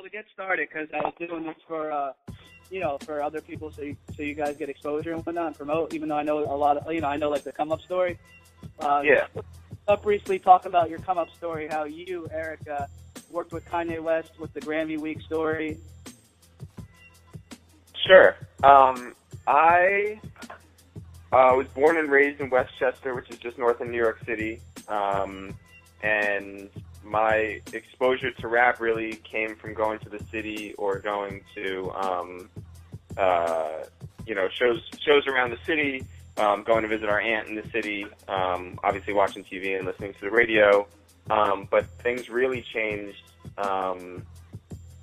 able to get started because I was doing this for, you know, for other people, so you guys get exposure and whatnot and promote. Even though I know a lot of, you know, I know like the come up story. Yeah. Up briefly, talk about your come up story. How you, Erica, worked with Kanye West with the Grammy Week story. Sure. I was born and raised in Westchester, which is just north of New York City, and my exposure to rap really came from going to the city or going to, you know, shows around the city, going to visit our aunt in the city, obviously watching TV and listening to the radio. But things really changed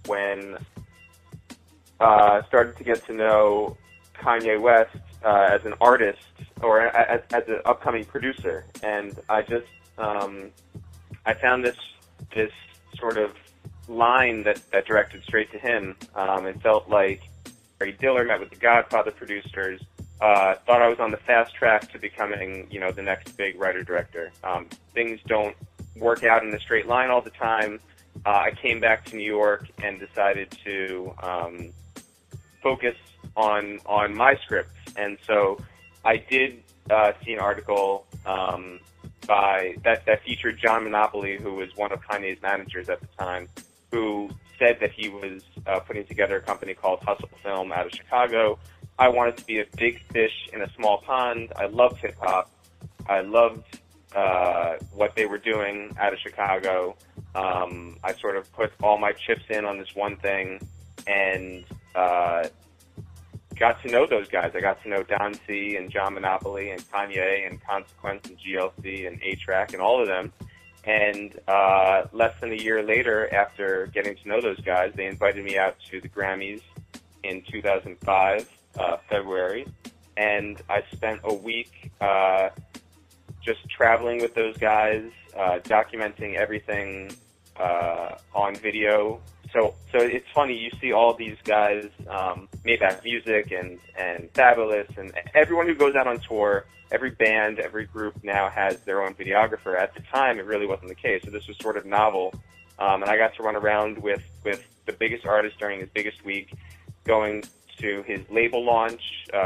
when I started to get to know Kanye West as an artist or as an upcoming producer. And I just... I found this sort of line that directed straight to him. It felt like Harry Diller met with the Godfather producers. Thought I was on the fast track to becoming, you know, the next big writer-director. Things don't work out in a straight line all the time. I came back to New York and decided to focus on my scripts. And so I did see an article by that featured John Monopoly, who was one of Kanye's managers at the time, who said that he was putting together a company called Hustle Film out of Chicago. I wanted to be a big fish in a small pond. I loved hip hop. I loved what they were doing out of Chicago. I sort of put all my chips in on this one thing and got to know those guys. I got to know Don C and John Monopoly and Kanye and Consequence and GLC and A-Trak and all of them. And less than a year later, after getting to know those guys, they invited me out to the Grammys in 2005, February. And I spent a week just traveling with those guys, documenting everything on video. So it's funny, you see all these guys, Maybach Music and Fabulous, and everyone who goes out on tour, every band, every group now has their own videographer. At the time, it really wasn't the case, so this was sort of novel. And I got to run around with the biggest artist during his biggest week, going to his label launch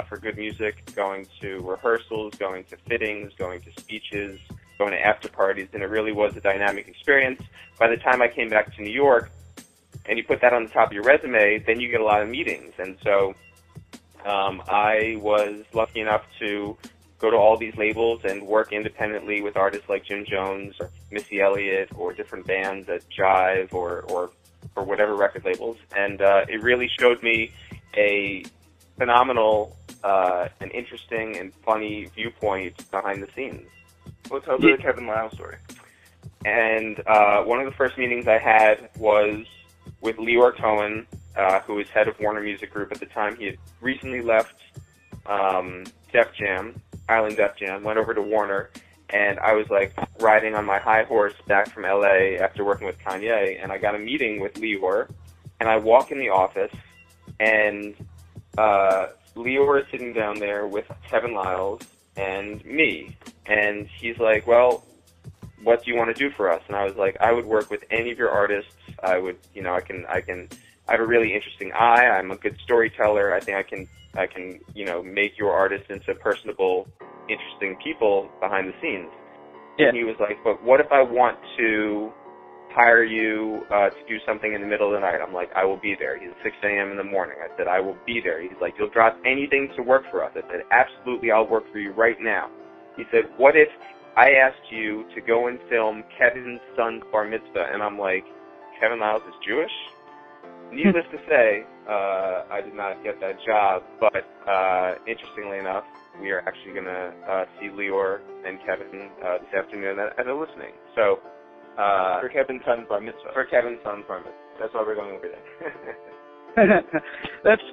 for Good Music, going to rehearsals, going to fittings, going to speeches, going to after parties, and it really was a dynamic experience. By the time I came back to New York, and you put that on the top of your resume, then you get a lot of meetings. And so I was lucky enough to go to all these labels and work independently with artists like Jim Jones or Missy Elliott or different bands at Jive or whatever record labels. And it really showed me a phenomenal and interesting and funny viewpoint behind the scenes. Let's hope for the Kevin Lyles story. And one of the first meetings I had was with Lyor Cohen, who was head of Warner Music Group at the time. He had recently left Def Jam, Island Def Jam, went over to Warner, and I was like riding on my high horse back from LA after working with Kanye, and I got a meeting with Lyor, and I walk in the office, and Lyor is sitting down there with Kevin Lyles and me, and he's like, well, what do you want to do for us? And I was like, I would work with any of your artists. I would, you know, I have a really interesting eye. I'm a good storyteller. I think I can, you know, make your artists into personable, interesting people behind the scenes. Yeah. And he was like, but what if I want to hire you to do something in the middle of the night? I'm like, I will be there. He's at 6 a.m. in the morning. I said, I will be there. He's like, you'll drop anything to work for us. I said, absolutely, I'll work for you right now. He said, what if I asked you to go and film Kevin's son's bar mitzvah? And I'm like, Kevin Lyles is Jewish? Needless to say, I did not get that job, but interestingly enough, we are actually going to see Lyor and Kevin this afternoon at a listening. So, for Kevin's son's bar mitzvah. For Kevin's son's bar mitzvah. That's why we're going over there.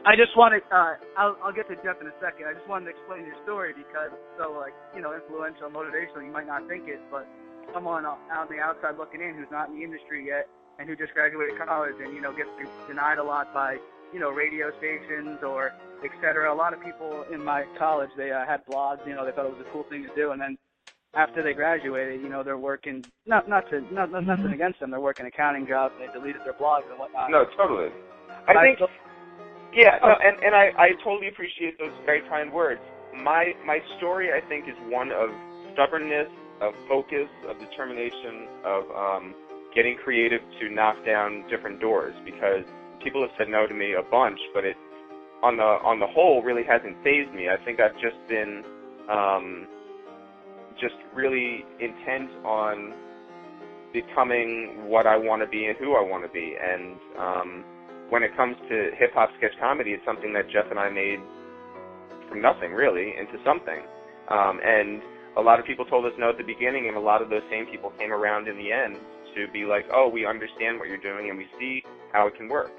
I just wanted, I'll get to Jeff in a second. I just wanted to explain your story because it's so, like, you know, influential, motivational. You might not think it, but someone on the outside looking in who's not in the industry yet and who just graduated college and, you know, gets denied a lot by, you know, radio stations or et cetera. A lot of people in my college, they had blogs, you know, they thought it was a cool thing to do. And then after they graduated, you know, they're working, nothing against them, they're working accounting jobs, and they deleted their blogs and whatnot. No, totally. I totally appreciate those very kind words. My story, I think, is one of stubbornness, of focus, of determination, of getting creative to knock down different doors, because people have said no to me a bunch, but it, on the whole, really hasn't fazed me. I think I've just been just really intent on becoming what I want to be and who I want to be. And when it comes to hip-hop sketch comedy, it's something that Jeff and I made from nothing, really, into something. And a lot of people told us no at the beginning, and a lot of those same people came around in the end to be like, oh, we understand what you're doing, and we see how it can work.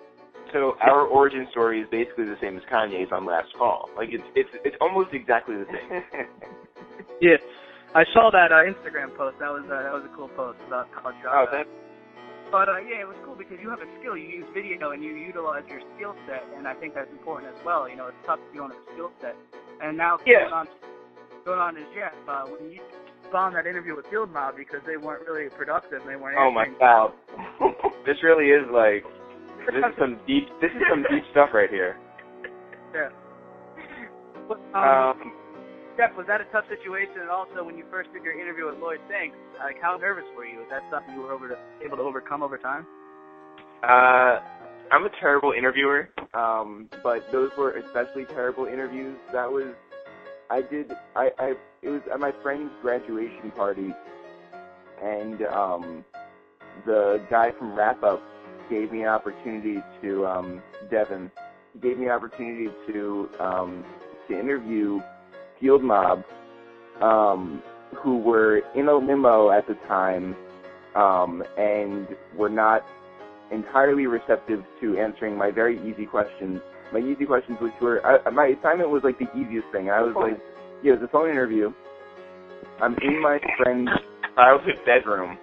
So our origin story is basically the same as Kanye's on Last Call. Like, it's almost exactly the same. Yeah. I saw that Instagram post. That was a cool post about college dropout. Oh, that. But yeah, it was cool because you have a skill. You use video and you utilize your skill set, and I think that's important as well. You know, it's tough if you don't have a skill set. And now going on is Jeff. When you found that interview with Field Mob, because they weren't really productive, they weren't. Oh my God! This really is like This is some deep stuff right here. Yeah. But, Jeff, was that a tough situation? And also, when you first did your interview with Lloyd Banks, like, how nervous were you? Is that something you were able to overcome over time? I'm a terrible interviewer, but those were especially terrible interviews. It was at my friend's graduation party, and the guy from Wrap Up gave me an opportunity to Devin gave me an opportunity to interview Field Mob, who were in a limo at the time, and were not entirely receptive to answering my very easy questions. My easy questions, which were, my assignment was like the easiest thing. I was like, yeah, it was a phone interview. I'm in my friend's childhood bedroom,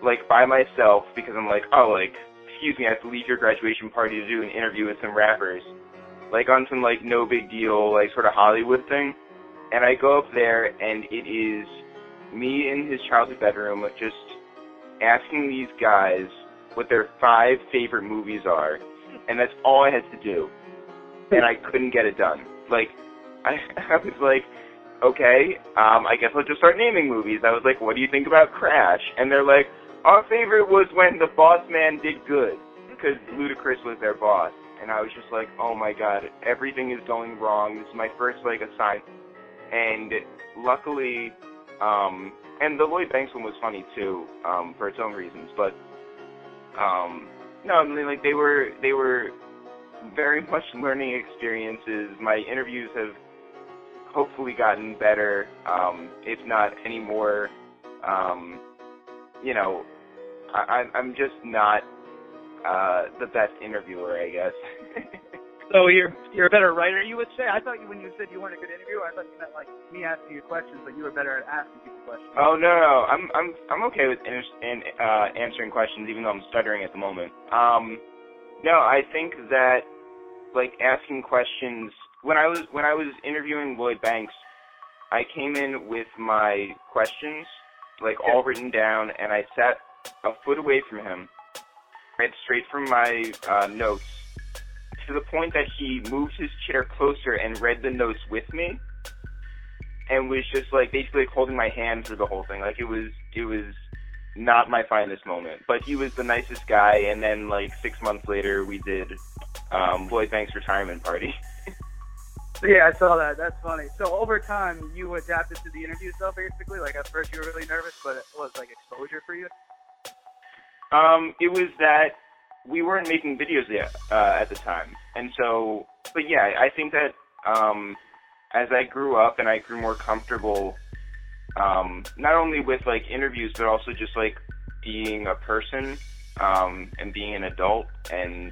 like by myself, because I'm like, oh, like, excuse me, I have to leave your graduation party to do an interview with some rappers, like on some like no big deal, like sort of Hollywood thing. And I go up there, and it is me in his childhood bedroom just asking these guys what their 5 favorite movies are, and that's all I had to do. And I couldn't get it done. Like, I was like, okay, I guess I'll just start naming movies. I was like, what do you think about Crash? And they're like, our favorite was when the boss man did good, because Ludacris was their boss. And I was just like, oh my God, everything is going wrong. This is my first, like, assignment. And luckily, and the Lloyd Banks one was funny too, for its own reasons. But no, I mean, like, they were very much learning experiences. My interviews have hopefully gotten better, if not any more. You know, I'm just not the best interviewer, I guess. So you're a better writer, you would say? I thought when you said you weren't a good interviewer, I thought you meant like me asking you questions, but you were better at asking people questions. Oh no, I'm okay with answering questions, even though I'm stuttering at the moment. No, I think that like asking questions. When I was interviewing Lloyd Banks, I came in with my questions like all written down, and I sat a foot away from him, read straight from my notes, to the point that he moved his chair closer and read the notes with me, and was just like basically like holding my hand through the whole thing. Like it was not my finest moment, but he was the nicest guy. And then like 6 months later, we did Lloyd Banks' retirement party. Yeah, I saw that. That's funny. So over time, you adapted to the interview stuff, basically. Like at first, you were really nervous, but it was like exposure for you. It was that. We weren't making videos yet at the time, and so, but yeah, I think that as I grew up and I grew more comfortable, not only with like interviews, but also just like being a person and being an adult, and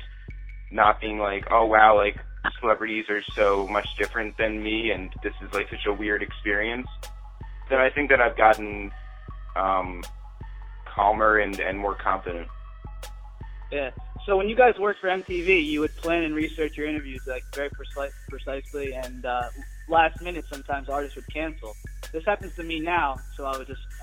not being like, oh wow, like celebrities are so much different than me, and this is like such a weird experience. Then I think that I've gotten calmer and more confident. Yeah. So when you guys worked for MTV, you would plan and research your interviews like very precisely, and last minute sometimes artists would cancel. this happens to me now. So I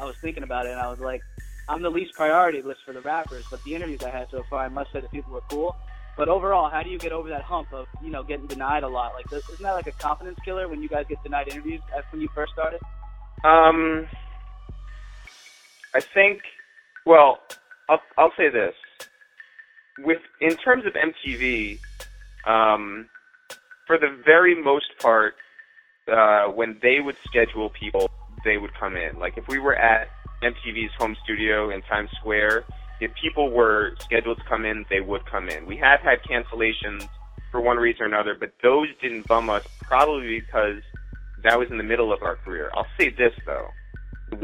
was thinking about it, and I was like, I'm the least priority list for the rappers, but the interviews I had so far, I must say that people were cool. But overall, how do you get over that hump of, you know, getting denied a lot? Like, this, isn't that like a confidence killer when you guys get denied interviews when you first started? I think, well, I'll say this. In terms of MTV, for the very most part, when they would schedule people, they would come in. Like, if we were at MTV's home studio in Times Square, if people were scheduled to come in, they would come in. We have had cancellations for one reason or another, but those didn't bum us, probably because that was in the middle of our career. I'll say this, though. When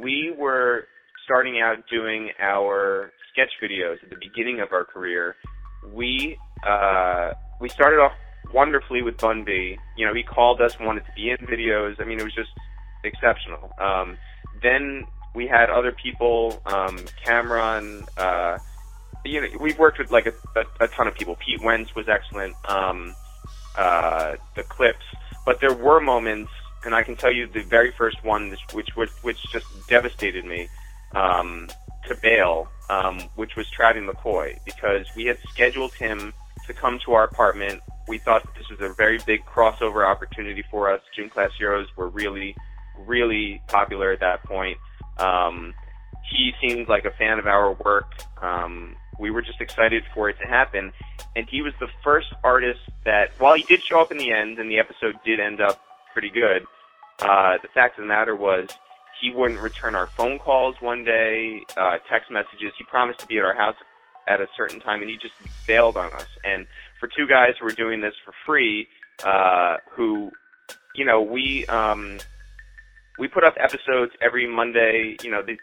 we were starting out doing our sketch videos at the beginning of our career, we started off wonderfully with Bun B. You know, he called us, wanted to be in videos. I mean, it was just exceptional. Then we had other people, Cameron, you know, we've worked with like a ton of people. Pete Wentz was excellent, the Clips, but there were moments, and I can tell you the very first one, which just devastated me, to bail, which was Travis McCoy, because we had scheduled him to come to our apartment. We thought that this was a very big crossover opportunity for us. Gym Class Heroes were really, really popular at that point. He seemed like a fan of our work. We were just excited for it to happen. And he was the first artist that, while he did show up in the end, and the episode did end up pretty good, the fact of the matter was he wouldn't return our phone calls one day, text messages. He promised to be at our house at a certain time, and he just bailed on us. And for two guys who were doing this for free, who, you know, we put up episodes every Monday. You know, this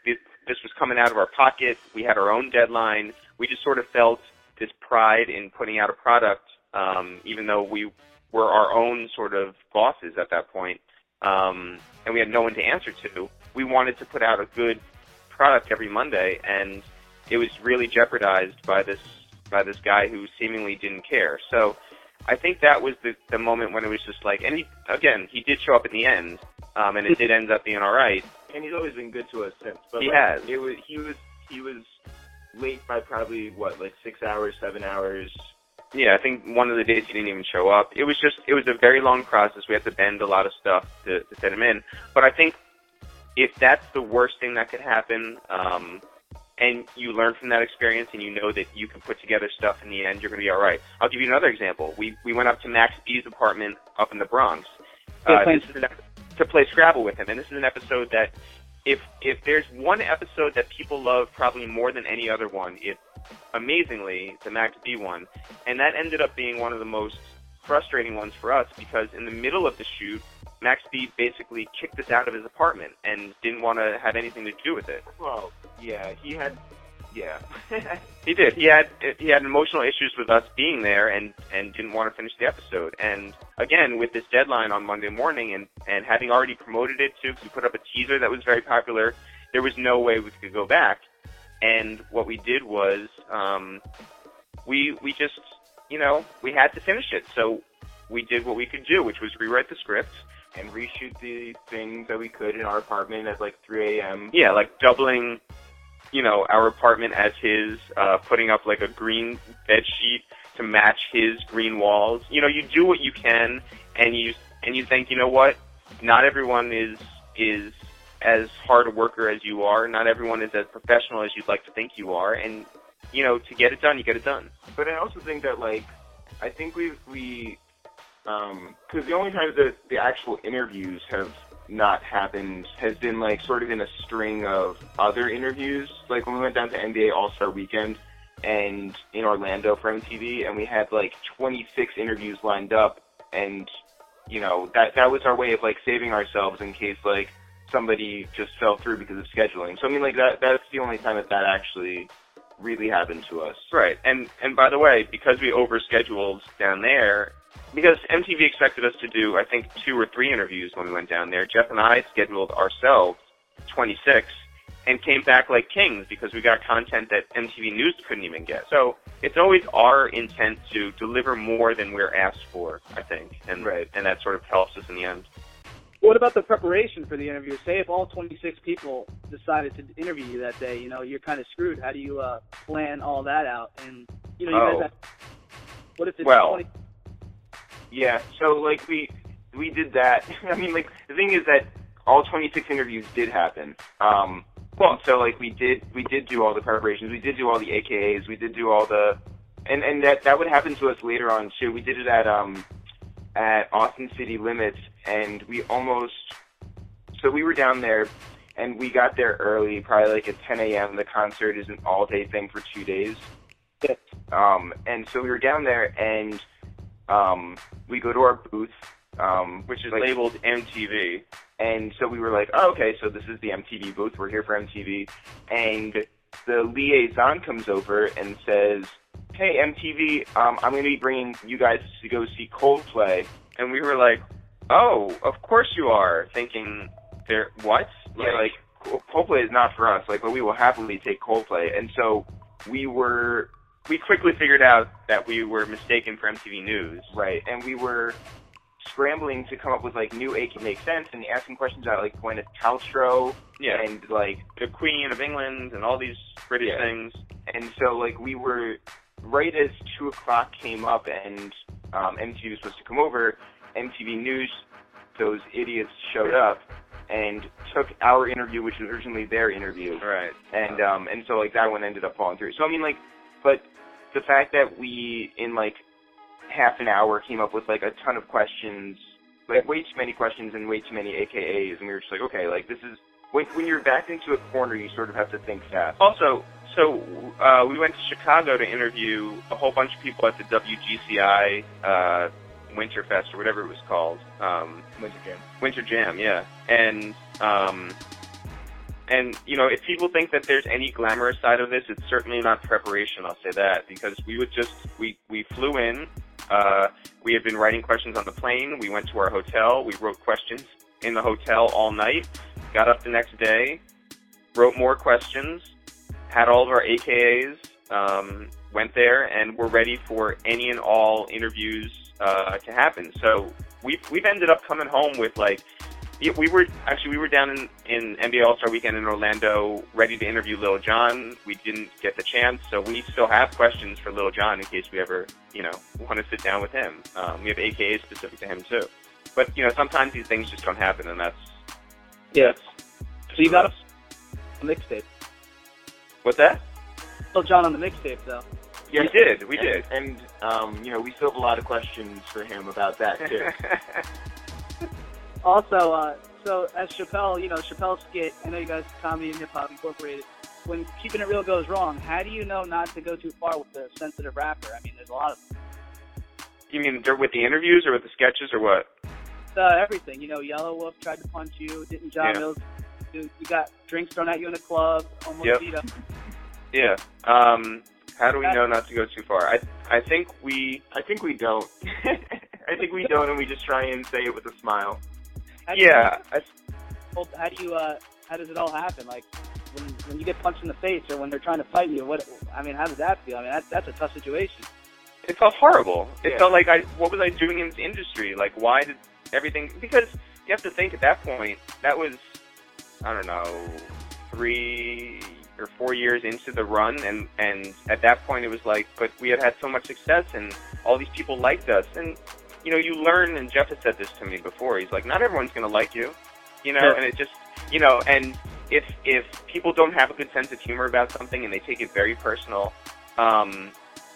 was coming out of our pocket. We had our own deadline. We just sort of felt this pride in putting out a product, even though we were our own sort of bosses at that point, and we had no one to answer to. We wanted to put out a good product every Monday, and it was really jeopardized by this guy who seemingly didn't care. So I think that was the moment when it was just like, and he did show up in the end, and it did end up being all right. And he's always been good to us since. But he has. He was late by probably, 6 hours, 7 hours? Yeah, I think one of the days he didn't even show up. It was a very long process. We had to bend a lot of stuff to fit him in. But I think if that's the worst thing that could happen, and you learn from that experience, and you know that you can put together stuff in the end, you're going to be all right. I'll give you another example. We went up to Max B's apartment up in the Bronx to play Scrabble with him, and this is an episode that, if there's one episode that people love probably more than any other one, it's amazingly the Max B one, and that ended up being one of the most frustrating ones for us, because in the middle of the shoot, Max B basically kicked us out of his apartment and didn't want to have anything to do with it. Well, yeah, he did. He had emotional issues with us being there and didn't want to finish the episode. And again, with this deadline on Monday morning and having already promoted it too, because we put up a teaser that was very popular, there was no way we could go back. And what we did was, we just, you know, we had to finish it. So we did what we could do, which was rewrite the script and reshoot the things that we could in our apartment at 3 a.m. Yeah, doubling, you know, our apartment as his, putting up a green bed sheet to match his green walls. You know, you do what you can, and you think, you know what? Not everyone is as hard a worker as you are. Not everyone is as professional as you'd like to think you are. And you know, to get it done, you get it done. But I also think that I think we. Because the only time that the actual interviews have not happened has been sort of in a string of other interviews, when we went down to NBA All-Star Weekend and in Orlando for MTV, and we had 26 interviews lined up, and you know, that was our way of saving ourselves in case somebody just fell through because of scheduling. So I mean, that's the only time that actually really happened to us. Right, and by the way, because we overscheduled down there. Because MTV expected us to do, I think, 2 or 3 interviews when we went down there. Jeff and I scheduled ourselves 26 and came back like kings because we got content that MTV News couldn't even get. So it's always our intent to deliver more than we're asked for, I think. And that sort of helps us in the end. What about the preparation for the interview? Say if all 26 people decided to interview you that day, you know, you're kind of screwed. How do you plan all that out? And, you know, you guys have, what if it's well, 20? Yeah, so, like, we did that. I mean, like, the thing is that all 26 interviews did happen. Well, so, like, we did do all the preparations. We did do all the AKAs. We did do all the... And that would happen to us later on, too. We did it at Austin City Limits, and we almost... So we were down there, and we got there early, probably like at 10 a.m. The concert is an all-day thing for 2 days. Yes. And so we were down there, and we go to our booth, which is like, labeled MTV. And so we were like, oh, okay, so this is the MTV booth. We're here for MTV. And the liaison comes over and says... Hey, MTV, I'm going to be bringing you guys to go see Coldplay. And we were like, oh, of course you are. Thinking, what? Yeah, like, Coldplay is not for us. Like, but we will happily take Coldplay. And so we quickly figured out that we were mistaken for MTV News. Right. And we were scrambling to come up with, like, new AKA make sense and asking questions about, like, Gwyneth Paltrow. Yeah. And, like, the Queen of England and all these British things. And so, like, we were... Right as 2 o'clock came up and MTV was supposed to come over, MTV News, those idiots showed up and took our interview, which was originally their interview. Right. And so, like, that one ended up falling through. So, I mean, like, but the fact that we, in, like, half an hour came up with, like, a ton of questions, like, way too many questions and way too many AKAs, and we were just like, okay, like, this is... When you're backed into a corner, you sort of have to think fast. Also, so we went to Chicago to interview a whole bunch of people at the WGCI Winterfest or whatever it was called. Winter Jam. Winter Jam, yeah. And you know, if people think that there's any glamorous side of this, it's certainly not preparation. I'll say that because we would just we flew in. We had been writing questions on the plane. We went to our hotel. We wrote questions in the hotel all night. Got up the next day, wrote more questions, had all of our AKAs, went there, and were ready for any and all interviews to happen. So we've ended up coming home with like we were down in NBA All-Star Weekend in Orlando, ready to interview Lil Jon. We didn't get the chance, so we still have questions for Lil Jon in case we ever want to sit down with him. We have AKAs specific to him too. But sometimes these things just don't happen, and that's. Yes. So you got a mixtape. What's that? Still John on the mixtape, though. Yeah, we did. And we still have a lot of questions for him about that, too. Also, so as Chappelle, Chappelle's skit, I know you guys, Comedy and Hip Hop Incorporated, when Keeping It Real goes wrong, how do you know not to go too far with the sensitive rapper? I mean, there's a lot of them. You mean with the interviews or with the sketches or what? Everything, Yelawolf tried to punch you, didn't John Mills? You got drinks thrown at you in a club, almost beat up. Yeah. How do we know not to go too far? I think we don't. I think we don't, and we just try and say it with a smile. How does it all happen? Like when you get punched in the face, or when they're trying to fight you, how does that feel? I mean, that's a tough situation. It felt horrible. It felt like what was I doing in this industry? Like, why did everything... Because you have to think at that point, that was, 3 or 4 years into the run, and at that point it was like, but we had so much success, and all these people liked us, and, you learn, and Jeff has said this to me before, he's like, not everyone's going to like you, and it just, and if people don't have a good sense of humor about something, and they take it very personal,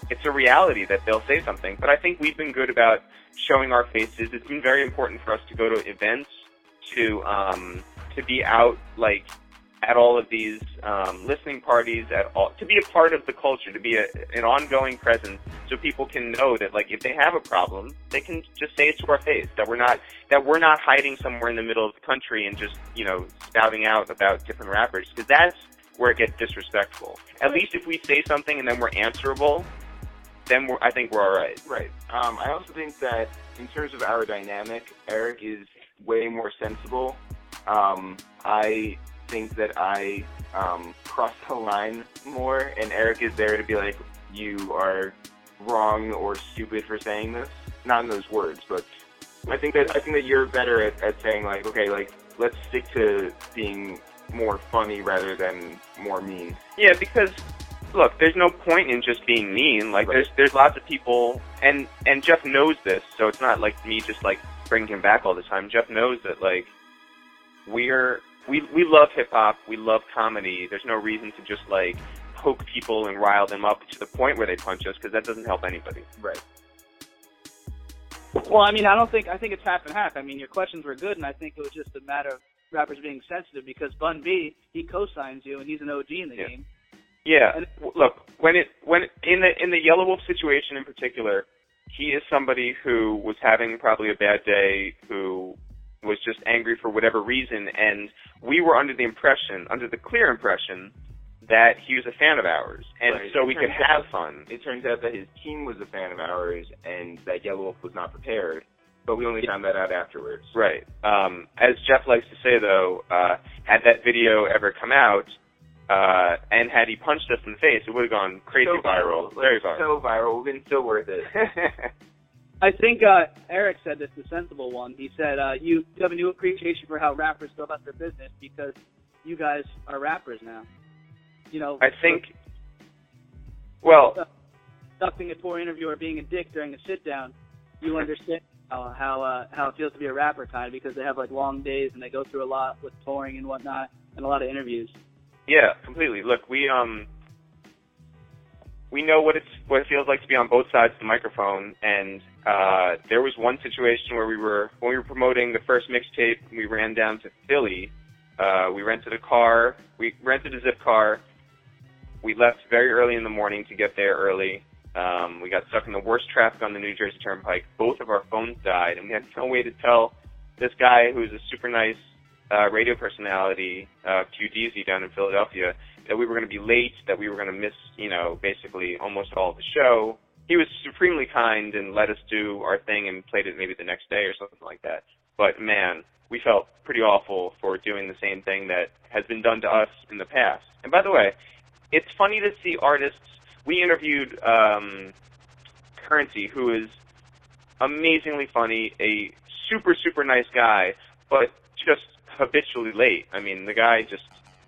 it's a reality that they'll say something. But I think we've been good about showing our faces. It's been very important for us to go to events, to be out, like, at all of these listening parties, to be a part of the culture, to be an ongoing presence, so people can know that, like, if they have a problem, they can just say it to our face, that we're not hiding somewhere in the middle of the country and just, spouting out about different rappers, because that's where it gets disrespectful. At least if we say something and then we're answerable, then I think we're all right. Right. I also think that in terms of our dynamic, Eric is way more sensible. I think that I cross the line more, and Eric is there to be like, you are wrong or stupid for saying this. Not in those words, but I think that you're better at saying like, okay, like let's stick to being more funny rather than more mean. Yeah, because look, there's no point in just being mean. Like, right. there's lots of people, and Jeff knows this, so it's not like me just like bringing him back all the time. Jeff knows that like we love hip hop, we love comedy. There's no reason to just like poke people and rile them up to the point where they punch us, because that doesn't help anybody. Right. Well, I mean, I think it's half and half. I mean, your questions were good, and I think it was just a matter of rappers being sensitive, because Bun B, he co-signs you, and he's an OG in the game. Yeah. And look, when in the Yelawolf situation in particular, he is somebody who was having probably a bad day, who was just angry for whatever reason, and we were under the clear impression, that he was a fan of ours, and right. So we could have fun. It turns out that his team was a fan of ours, and that Yelawolf was not prepared. But we only found that out afterwards. Right. As Jeff likes to say, though, had that video ever come out, and had he punched us in the face, it would have gone crazy viral. Very viral. So viral. It would have been so worth it. I think Eric said this, the sensible one. He said, you have a new appreciation for how rappers go about their business because you guys are rappers now. You know, I think, well, ducking a poor interviewer, being a dick during a sit down, you understand how it feels to be a rapper, kind of, because they have like long days and they go through a lot with touring and whatnot and a lot of interviews. Yeah, completely. Look, we know what it feels like to be on both sides of the microphone, and there was one situation where when we were promoting the first mixtape, we ran down to Philly. We rented a car. We rented a Zip car. We left very early in the morning to get there early. We got stuck in the worst traffic on the New Jersey Turnpike. Both of our phones died, and we had no way to tell this guy who's a super nice radio personality, QDZ down in Philadelphia, that we were going to be late, that we were going to miss, you know, basically almost all of the show. He was supremely kind and let us do our thing and played it maybe the next day or something like that. But, man, we felt pretty awful for doing the same thing that has been done to us in the past. And by the way, it's funny to see artists. We interviewed Currency, who is amazingly funny, a super, super nice guy, but just habitually late. I mean, the guy just,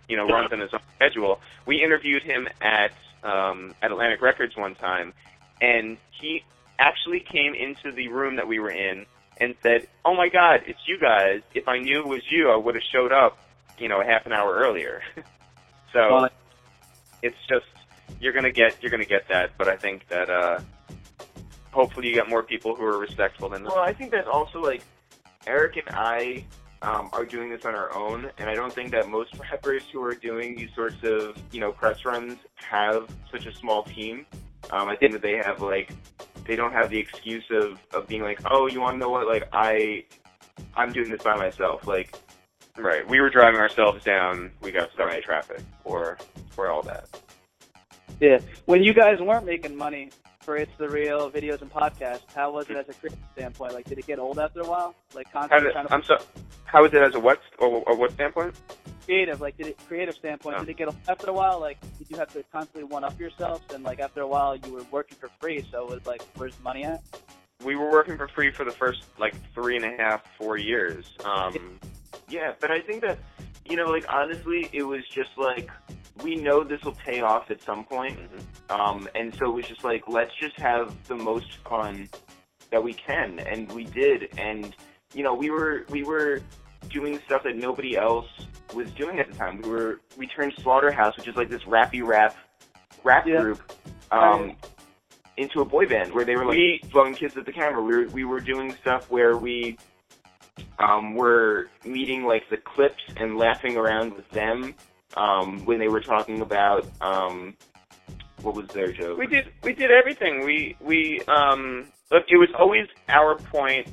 you know, runs on his own schedule. We interviewed him at Atlantic Records one time, and he actually came into the room that we were in and said, "Oh my God, it's you guys. If I knew it was you, I would have showed up, you know, a half an hour earlier." So it's just, you're gonna get that. But I think that hopefully you got more people who are respectful than that. Well, I think that also, like, Eric and I are doing this on our own, and I don't think that most rappers who are doing these sorts of, you know, press runs have such a small team. I think that they have like. They don't have the excuse of being like, oh, you want to know what, like, I'm doing this by myself. Like, right, we were driving ourselves down, we got stuck in traffic, or all that. Yeah, when you guys weren't making money for It's The Real videos and podcasts, how was it as a creative standpoint? Like, did it get old after a while? Like, constantly trying to... I'm sorry, how was it as a what, or what standpoint? Creative, like, did it get after a while? Like, did you have to constantly one-up yourself? And, like, after a while, you were working for free, so it was like, where's the money at? We were working for free for the first, like, 3.5, 4 years. Yeah, but I think that, you know, like, honestly, it was just like, we know this will pay off at some point. Mm-hmm. And so it was just like, let's just have the most fun that we can. And we did. And, you know, we were doing stuff that nobody else was doing at the time. We turned Slaughterhouse, which is like this rappy rap yeah. group, into a boy band where they were like blowing kids at the camera. We were doing stuff where we were meeting like the clips and laughing around with them when they were talking about what was their joke. We did everything. We look, it was always our point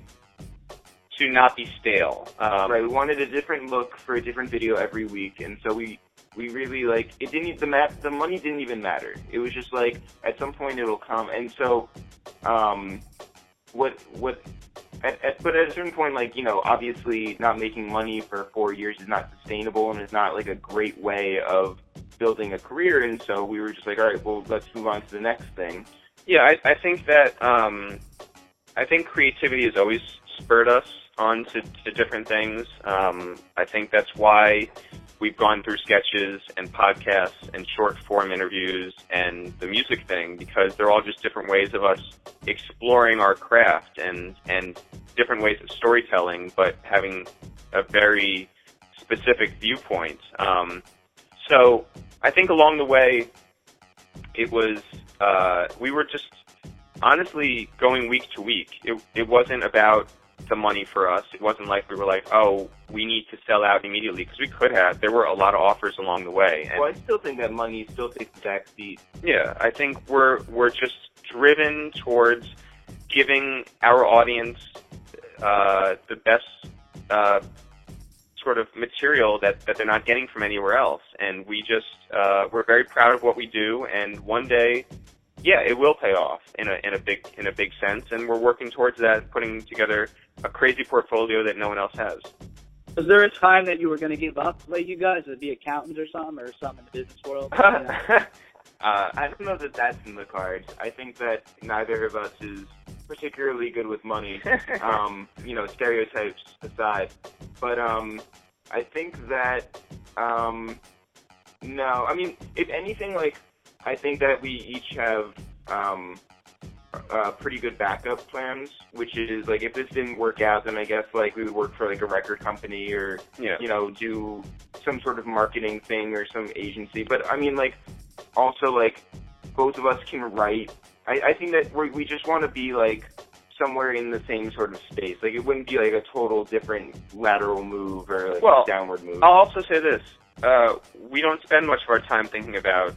to not be stale. Right, we wanted a different look for a different video every week, and so we really, like, it didn't, the money didn't even matter. It was just like, at some point it'll come, and so, but at a certain point, like, you know, obviously not making money for 4 years is not sustainable, and it's not, like, a great way of building a career, and so we were just like, all right, well, let's move on to the next thing. Yeah, I think that, I think creativity is always spurred us on to different things. I think that's why we've gone through sketches and podcasts and short-form interviews and the music thing, because they're all just different ways of us exploring our craft and different ways of storytelling, but having a very specific viewpoint. So I think along the way, it was we were just honestly going week to week. It wasn't about the money for us. It wasn't like we were like, oh, we need to sell out immediately, because we could have. There were a lot of offers along the way. And well, I still think that money still takes the back seat. Yeah, I think we're just driven towards giving our audience the best sort of material that they're not getting from anywhere else. And we just, we're very proud of what we do, and one day, yeah, it will pay off in a big sense, and we're working towards that, putting together a crazy portfolio that no one else has. Was there a time that you were going to give up, like you guys, would be accountants or something in the business world? You know? I don't know that that's in the cards. I think that neither of us is particularly good with money, you know, stereotypes aside. But I think that, no, I mean, if anything, like, I think that we each have pretty good backup plans, which is, like, if this didn't work out, then I guess, like, we would work for, like, a record company or, yeah, you know, do some sort of marketing thing or some agency. But, I mean, like, also, like, both of us can write. I think that we just want to be, like, somewhere in the same sort of space. Like, it wouldn't be, like, a total different lateral move or, like, well, a downward move. I'll also say this. We don't spend much of our time thinking about,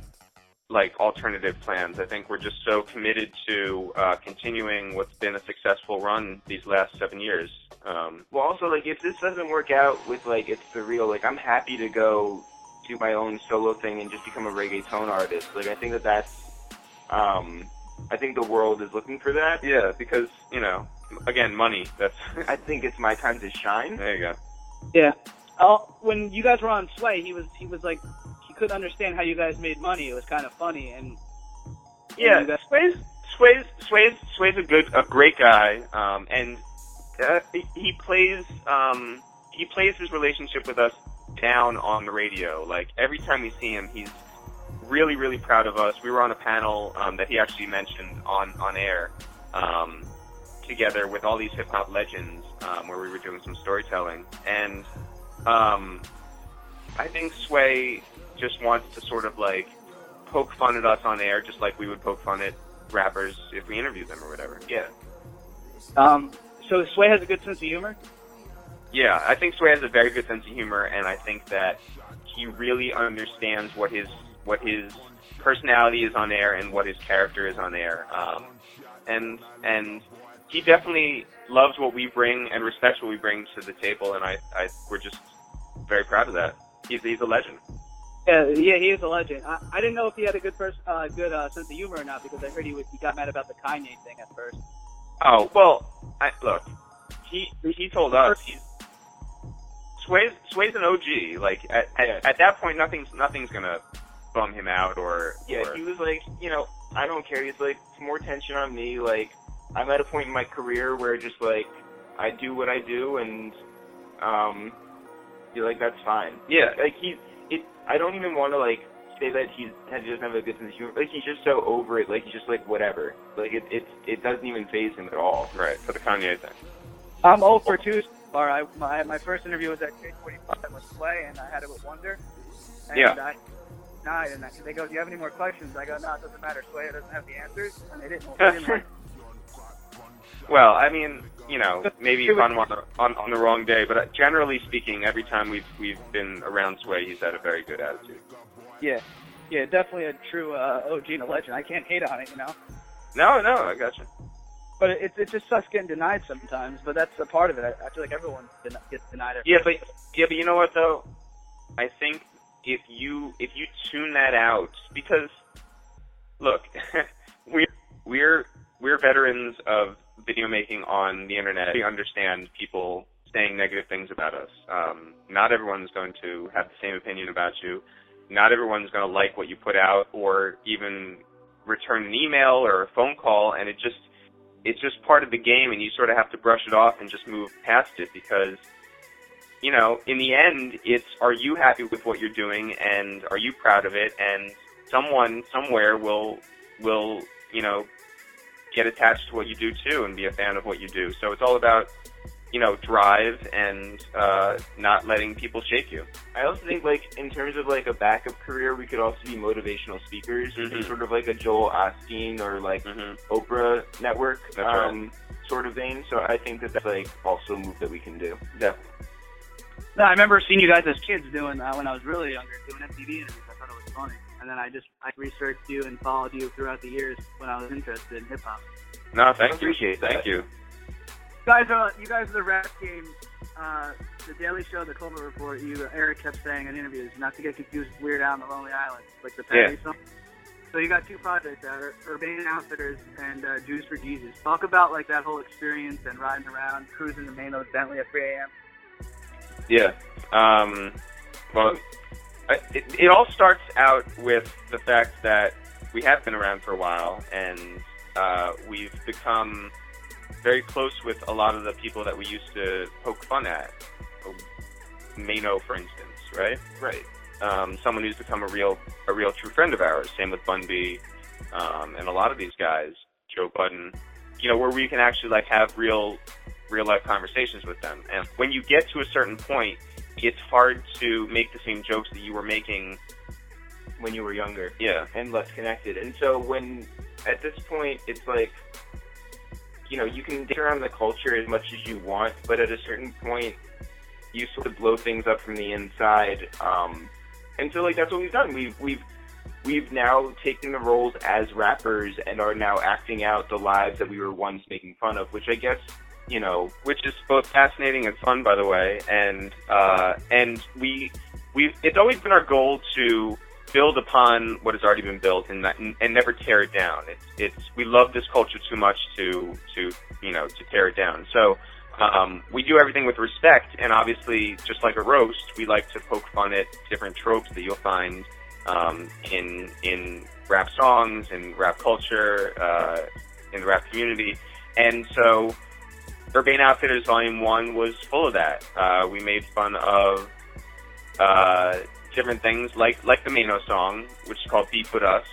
like, alternative plans. I think we're just so committed to continuing what's been a successful run these last 7 years. Well, also, like, if this doesn't work out with, like, It's The Real, like, I'm happy to go do my own solo thing and just become a reggaeton artist. Like, I think that that's, I think the world is looking for that. Yeah, because, you know, again, money, that's... I think it's my time to shine. There you go. Yeah. When you guys were on Sway, he was like, couldn't understand how you guys made money. It was kind of funny, and yeah, Sway's a great guy, and he plays his relationship with us down on the radio. Like, every time we see him, he's really, really proud of us. We were on a panel that he actually mentioned on air together with all these hip hop legends, where we were doing some storytelling, and I think Sway just wants to sort of, like, poke fun at us on air, just like we would poke fun at rappers if we interviewed them or whatever. Yeah. So Sway has a good sense of humor? Yeah, I think Sway has a very good sense of humor, and I think that he really understands what his personality is on air and what his character is on air. And he definitely loves what we bring and respects what we bring to the table, and we're just very proud of that. He's a legend. Yeah, he is a legend. I didn't know if he had a good sense of humor or not, because I heard he got mad about the Kanye thing at first. Oh, well, look, he told us, Sway's an OG. Like, at that point, nothing's gonna bum him out or... Yeah, he was like, you know, I don't care. He's like, it's more tension on me. Like, I'm at a point in my career where just, like, I do what I do, and, you're like, that's fine. Yeah. Like, I don't even want to, like, say that he doesn't have a good sense of humor. Like, he's just so over it. Like, he's just like, whatever. Like, it doesn't even faze him at all. Right, for the Kanye thing. I'm 0 for 2 so far. My first interview was at K45 with Clay, and I had it with Wonder. And yeah. And they go, do you have any more questions? I go, no, it doesn't matter. Sway doesn't have the answers. And they didn't like... Well, I mean, you know, maybe on the wrong day, but generally speaking, every time we've been around Sway, he's had a very good attitude. Yeah, definitely a true OG and a legend. I can't hate on it, you know? No, I gotcha. But it just sucks getting denied sometimes, but that's a part of it. I feel like everyone gets denied it. Yeah, but you know what, though? I think if you tune that out, because, look, we're veterans of video making on the internet. We understand people saying negative things about us. Not everyone's going to have the same opinion about you. Not everyone's going to like what you put out or even return an email or a phone call, and it just it's just part of the game, and you sort of have to brush it off and just move past it, because, you know, in the end, it's, are you happy with what you're doing, and are you proud of it? And someone somewhere will you know, get attached to what you do too and be a fan of what you do. So it's all about, you know, drive and not letting people shake you. I also think, like, in terms of, like, a backup career, we could also be motivational speakers, mm-hmm. sort of like a Joel Osteen or, like, mm-hmm. Oprah Network sort of vein. So I think that that's, like, also a move that we can do. Definitely. No, I remember seeing you guys as kids doing, when I was really younger, doing MTV interviews. I thought it was funny. And then I researched you and followed you throughout the years when I was interested in hip-hop. No, thank you. I appreciate that. Thank you. You guys are the rap game. The Daily Show, the Colbert Report, Eric kept saying in interviews, not to get confused with Weird Al and the Lonely Island, like the parody song. So you got two projects out, Urban Outfitters and Jews for Jesus. Talk about, like, that whole experience and riding around, cruising to Mano, Bentley at 3 a.m. Yeah. Well, it all starts out with the fact that we have been around for a while, and we've become very close with a lot of the people that we used to poke fun at. Mano, for instance, right? Right. Someone who's become a real true friend of ours. Same with Bun B, and a lot of these guys, Joe Budden, you know, where we can actually, like, have real life conversations with them. And when you get to a certain point, it's hard to make the same jokes that you were making when you were younger. Yeah. And less connected. And so when, at this point, it's like, you know, you can dance around the culture as much as you want, but at a certain point, you sort of blow things up from the inside. And so, like, that's what we've done. We've now taken the roles as rappers and are now acting out the lives that we were once making fun of, which I guess, you know, which is both fascinating and fun, by the way. And it's always been our goal to build upon what has already been built and never tear it down. We love this culture too much to tear it down. So we do everything with respect, and obviously, just like a roast, we like to poke fun at different tropes that you'll find in rap songs, in rap culture, in the rap community. And so Urban Outfitters Volume 1 was full of that. We made fun of different things, like the Mano song, which is called Beef With Us,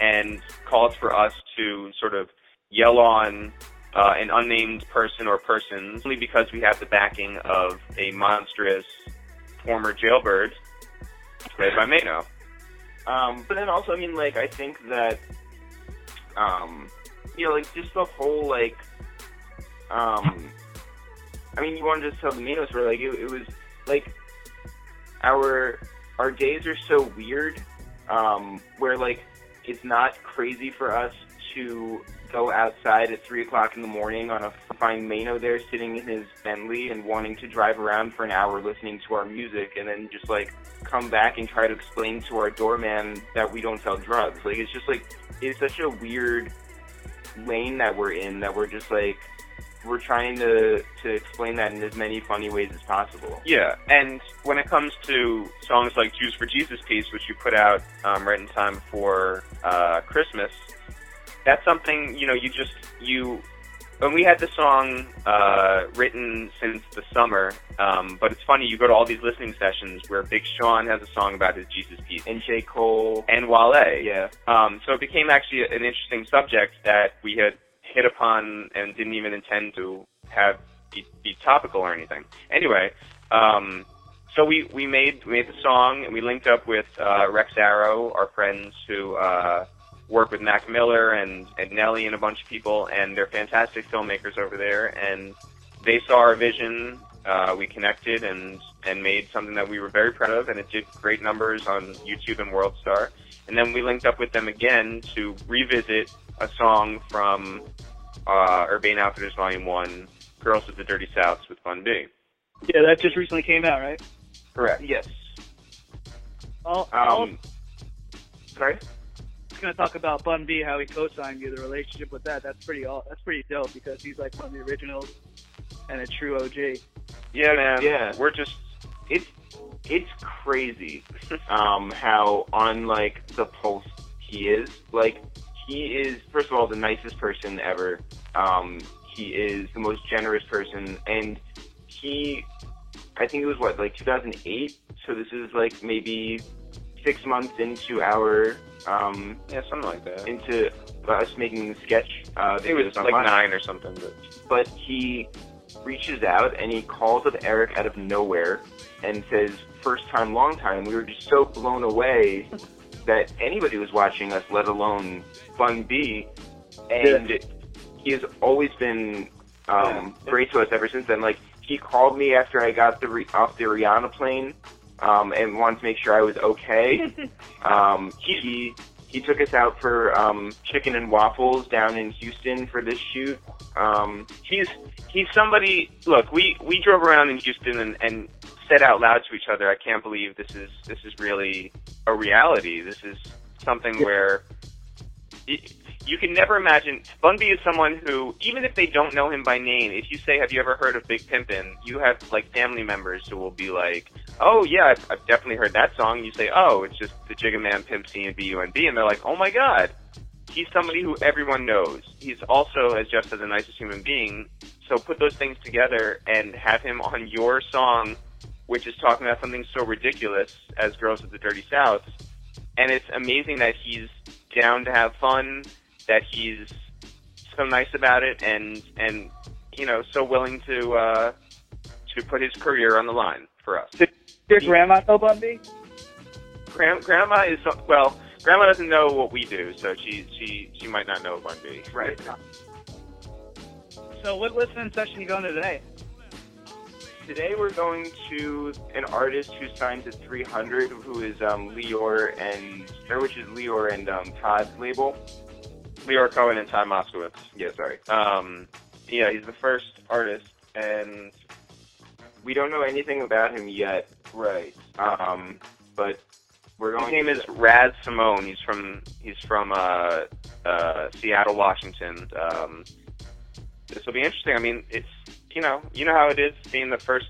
and calls for us to sort of yell on an unnamed person or persons, only because we have the backing of a monstrous former jailbird played by Mano. But then also, I mean, like, I think that, you know, like, just the whole, like, I mean, you want to just tell the Mano story, like, it was, like, our days are so weird, where, like, it's not crazy for us to go outside at 3 o'clock in the morning on find Mano there sitting in his Bentley and wanting to drive around for an hour listening to our music, and then just, like, come back and try to explain to our doorman that we don't sell drugs. Like, it's just, like, it's such a weird lane that we're in, that we're just, like, we're trying to explain that in as many funny ways as possible. Yeah, and when it comes to songs like Jews for Jesus piece, which you put out right in time for Christmas, that's something, you know, when we had the song written since the summer, but it's funny, you go to all these listening sessions where Big Sean has a song about his Jesus piece. And J. Cole. And Wale. Yeah. So it became actually an interesting subject that we had hit upon and didn't even intend to have be topical or anything. Anyway, so we made the song, and we linked up with Rex Arrow, our friends who work with Mac Miller and Nelly and a bunch of people, and they're fantastic filmmakers over there, and they saw our vision. We connected and made something that we were very proud of, and it did great numbers on YouTube and WorldStar. And then we linked up with them again to revisit a song from Urban Outfitters Volume 1, Girls of the Dirty Souths with Bun B. Yeah, that just recently came out, right? Correct. Yes. Sorry? I was going to talk about Bun B, how he co-signed you, the relationship with that. That's pretty dope, because he's like one of the originals and a true OG. Yeah, man. Yeah. We're just... It's crazy how on, like, the pulse he is. Like... He is, first of all, the nicest person ever. He is the most generous person, and he, I think it was, what, like 2008? So this is like maybe 6 months into our, yeah, something like that, into us making the sketch. It was like online. 9 or something. But he reaches out and he calls up Eric out of nowhere and says, first time, long time. We were just so blown away that anybody was watching us, let alone Bun B. And he has always been great to us ever since then. Like, he called me after I got off the Rihanna plane and wanted to make sure I was okay. He took us out for chicken and waffles down in Houston for this shoot. He's somebody. Look, we drove around in Houston and said out loud to each other, I can't believe this is really a reality. This is something where you can never imagine. Bun B is someone who, even if they don't know him by name, if you say, have you ever heard of Big Pimpin', you have like family members who will be like, oh yeah, I've definitely heard that song. And you say, oh, it's just the Jigga Man, Pimp C, and B.U.N.B. And they're like, oh my God. He's somebody who everyone knows. He's also, as Jeff said, the nicest human being. So put those things together and have him on your song, which is talking about something so ridiculous as Girls of the Dirty South. And it's amazing that he's down to have fun, that he's so nice about it, and you know, so willing to put his career on the line for us. Did your grandma know Bun B? Grandma is, well, Grandma doesn't know what we do, so she might not know Bun B. Right. So what listening session are you going to today? Today we're going to an artist who signed to 300, who is Lyor and Todd's label. Lyor Cohen and Todd Moskowitz. Yeah, sorry. Yeah, he's the first artist, and we don't know anything about him yet. Right. But we're going. His name is Raz Simone. He's from Seattle, Washington. This will be interesting. I mean, it's. You know how it is being the first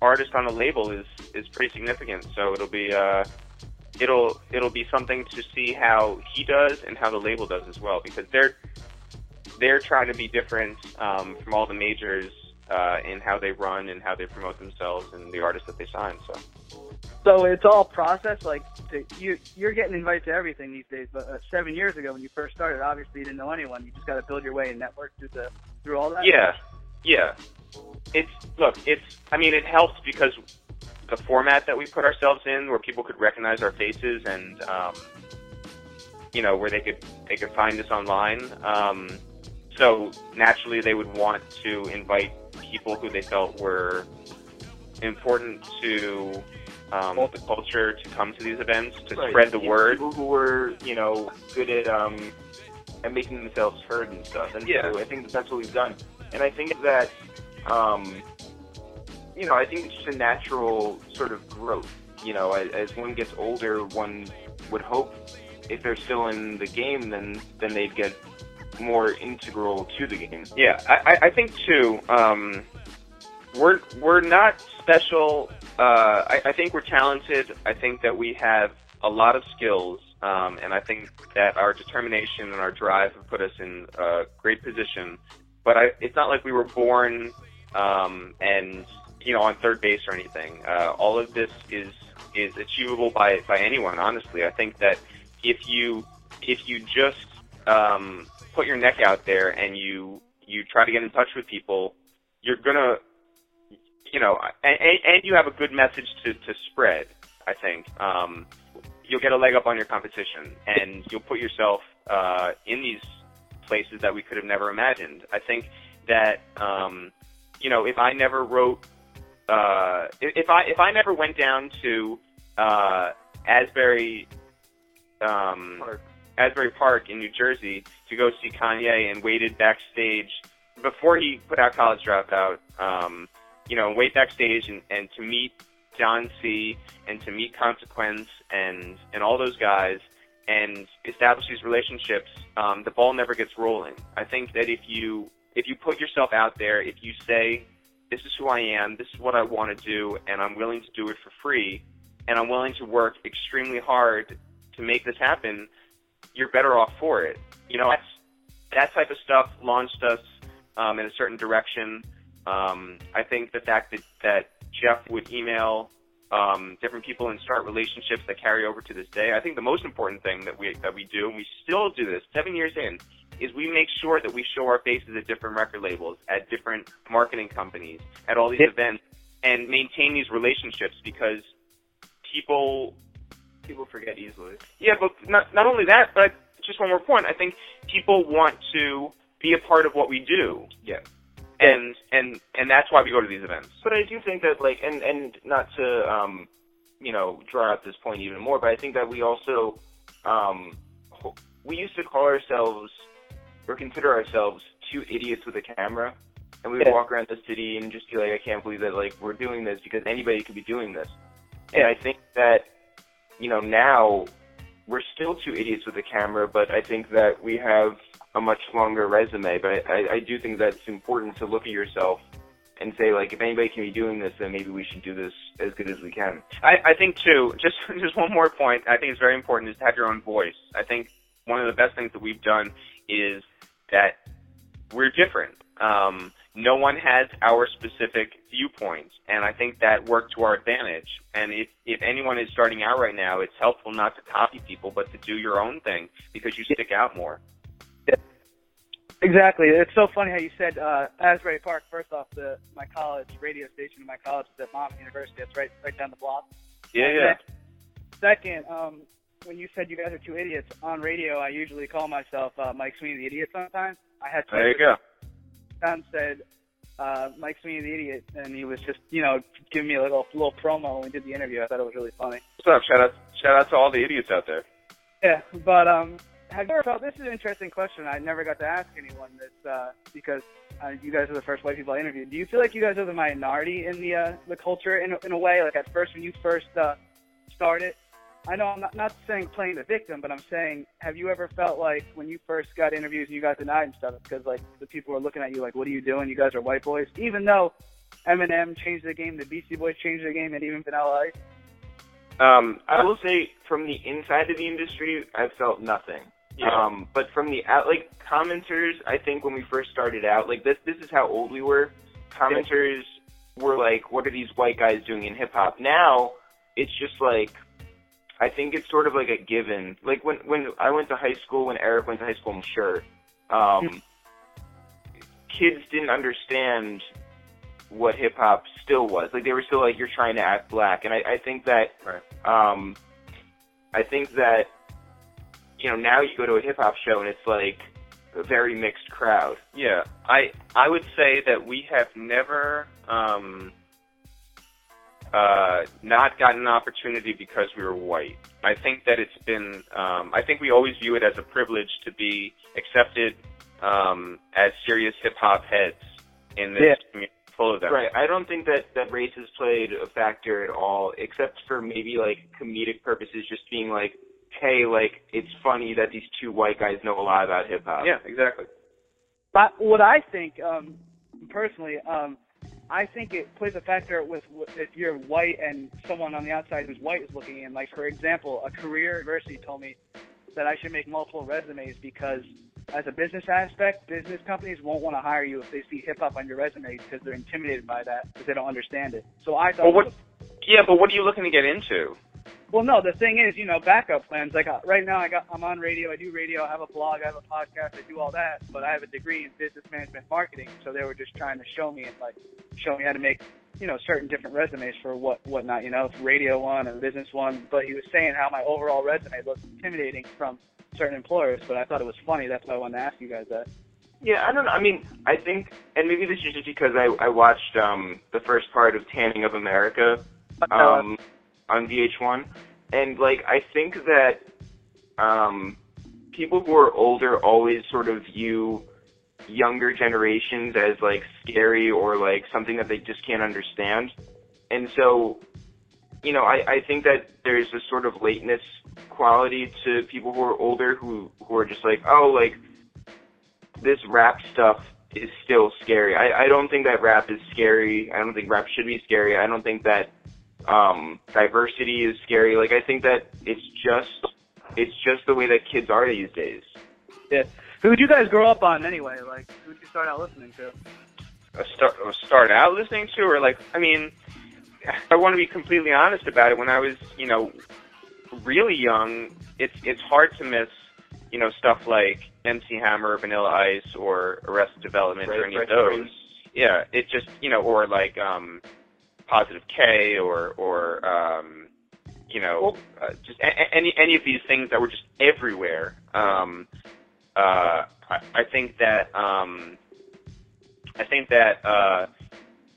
artist on a label is pretty significant. So it'll be something to see how he does and how the label does as well, because they're trying to be different from all the majors in how they run and how they promote themselves and the artists that they sign. So it's all process. Like you're getting invited to everything these days. But 7 years ago when you first started, obviously you didn't know anyone. You just got to build your way and network through all that. Yeah. Yeah, I mean, it helps because the format that we put ourselves in, where people could recognize our faces and, you know, where they could find us online. So naturally they would want to invite people who they felt were important to the culture to come to these events, to spread the word. People who were, you know, good at making themselves heard and stuff. And so I think that's what we've done. And I think that, you know, I think it's just a natural sort of growth. You know, as one gets older, one would hope if they're still in the game, then they'd get more integral to the game. Yeah, I think too. We're not special. I think we're talented. I think that we have a lot of skills, and I think that our determination and our drive have put us in a great position. But it's not like we were born and, you know, on third base or anything. All of this is achievable by anyone, honestly. I think that if you just put your neck out there and you try to get in touch with people, you're going to, you know, and you have a good message to spread, I think. You'll get a leg up on your competition, and you'll put yourself in these places that we could have never imagined. I think that you know, if I never wrote, if I never went down to Asbury Park in New Jersey to go see Kanye and waited backstage before he put out College Dropout, you know, wait backstage and to meet Don C and to meet Consequence and all those guys, and establish these relationships, the ball never gets rolling. I think that if you put yourself out there, if you say, this is who I am, this is what I want to do, and I'm willing to do it for free, and I'm willing to work extremely hard to make this happen, you're better off for it. You know, that type of stuff launched us in a certain direction. I think the fact that Jeff would email different people and start relationships that carry over to this day. I think the most important thing that we do, and we still do this 7 years in, is we make sure that we show our faces at different record labels, at different marketing companies, at all these events, and maintain these relationships because people forget easily. Yeah, but not only that, but just one more point. I think people want to be a part of what we do. Yeah. And that's why we go to these events. But I do think that, like, and not to, draw out this point even more, but I think that we also, we used to call ourselves, or consider ourselves, two idiots with a camera. And we would walk around the city and just be like, I can't believe that, like, we're doing this because anybody could be doing this. And I think that, now we're still two idiots with a camera, but I think that we have a much longer resume. But I do think that it's important to look at yourself and say, like, if anybody can be doing this, then maybe we should do this as good as we can. I think, too, just one more point I think it's very important is to have your own voice. I think one of the best things that we've done is that we're different. No one has our specific viewpoints, and I think that worked to our advantage. And if anyone is starting out right now, it's helpful not to copy people, but to do your own thing because you stick out more. Yeah. Exactly. It's so funny how you said Asbury Park. First off, my college radio station, my college is at Monmouth University. That's right down the block. Yeah. Second, when you said you guys are two idiots on radio, I usually call myself Mike Sweeney the Idiot. Sometimes I had there you go. Tom said, Mike Sweeney the Idiot, and he was just, giving me a little promo when we did the interview. I thought it was really funny. What's up? Shout out to all the idiots out there. Yeah, but have you ever felt, this is an interesting question I never got to ask anyone this, because you guys are the first white people I interviewed. Do you feel like you guys are the minority in the culture in a way? Like at first, when you first started, I know I'm not saying playing the victim, but I'm saying, have you ever felt like when you first got interviews and you got denied and stuff, because like the people were looking at you like, what are you doing? You guys are white boys. Even though Eminem changed the game, the Beastie Boys changed the game, and even Vanilla Ice. I will say from the inside of the industry, I've felt nothing. Yeah. But from the out, like commenters, I think when we first started out, like this is how old we were. Commenters were like, what are these white guys doing in hip hop? Now it's just like, I think it's sort of like a given. Like when I went to high school, when Eric went to high school, I'm sure, kids didn't understand what hip hop still was. Like they were still like, you're trying to act black. And I think that, now you go to a hip hop show and it's like a very mixed crowd. Yeah. I would say that we have never, not gotten an opportunity because we were white. I think that it's been, I think we always view it as a privilege to be accepted as serious hip-hop heads in this community full of them. Right. I don't think that race has played a factor at all, except for maybe, like, comedic purposes, just being like, hey, like, it's funny that these two white guys know a lot about hip-hop. Yeah, exactly. But what I think, personally, I think it plays a factor with if you're white and someone on the outside who's white is looking in. Like, for example, a career adversity told me that I should make multiple resumes because as a business aspect, business companies won't want to hire you if they see hip-hop on your resume because they're intimidated by that because they don't understand it. So I thought... but what are you looking to get into? Well, no, the thing is, backup plans. Like, right now I'm on radio. I do radio. I have a blog. I have a podcast. I do all that. But I have a degree in business management marketing, so they were just trying to show me and, like, show me how to make, certain different resumes for whatnot, radio one and business one. But he was saying how my overall resume looks intimidating from certain employers, but I thought it was funny. That's why I wanted to ask you guys that. Yeah, I don't know. I mean, I think, and maybe this is just because I watched the first part of Tanning of America on VH1, and, like, I think that people who are older always sort of view younger generations as, like, scary or, like, something that they just can't understand. And so, I think that there's this sort of lateness quality to people who are older who are just like, oh, like, this rap stuff is still scary. I don't think that rap is scary. I don't think rap should be scary. I don't think that diversity is scary. Like, I think that it's just It's just the way that kids are these days. Yeah. Who'd you guys grow up on anyway? Like, who'd you start out listening to? Start out listening to, or like, I mean, I want to be completely honest about it. When I was, you know, really young, it's hard to miss, you know, stuff like MC Hammer, Vanilla Ice, or Arrested Development, or any of those. Yeah, it just, you know, or like Positive K, or you know, just any of these things that were just everywhere. I think that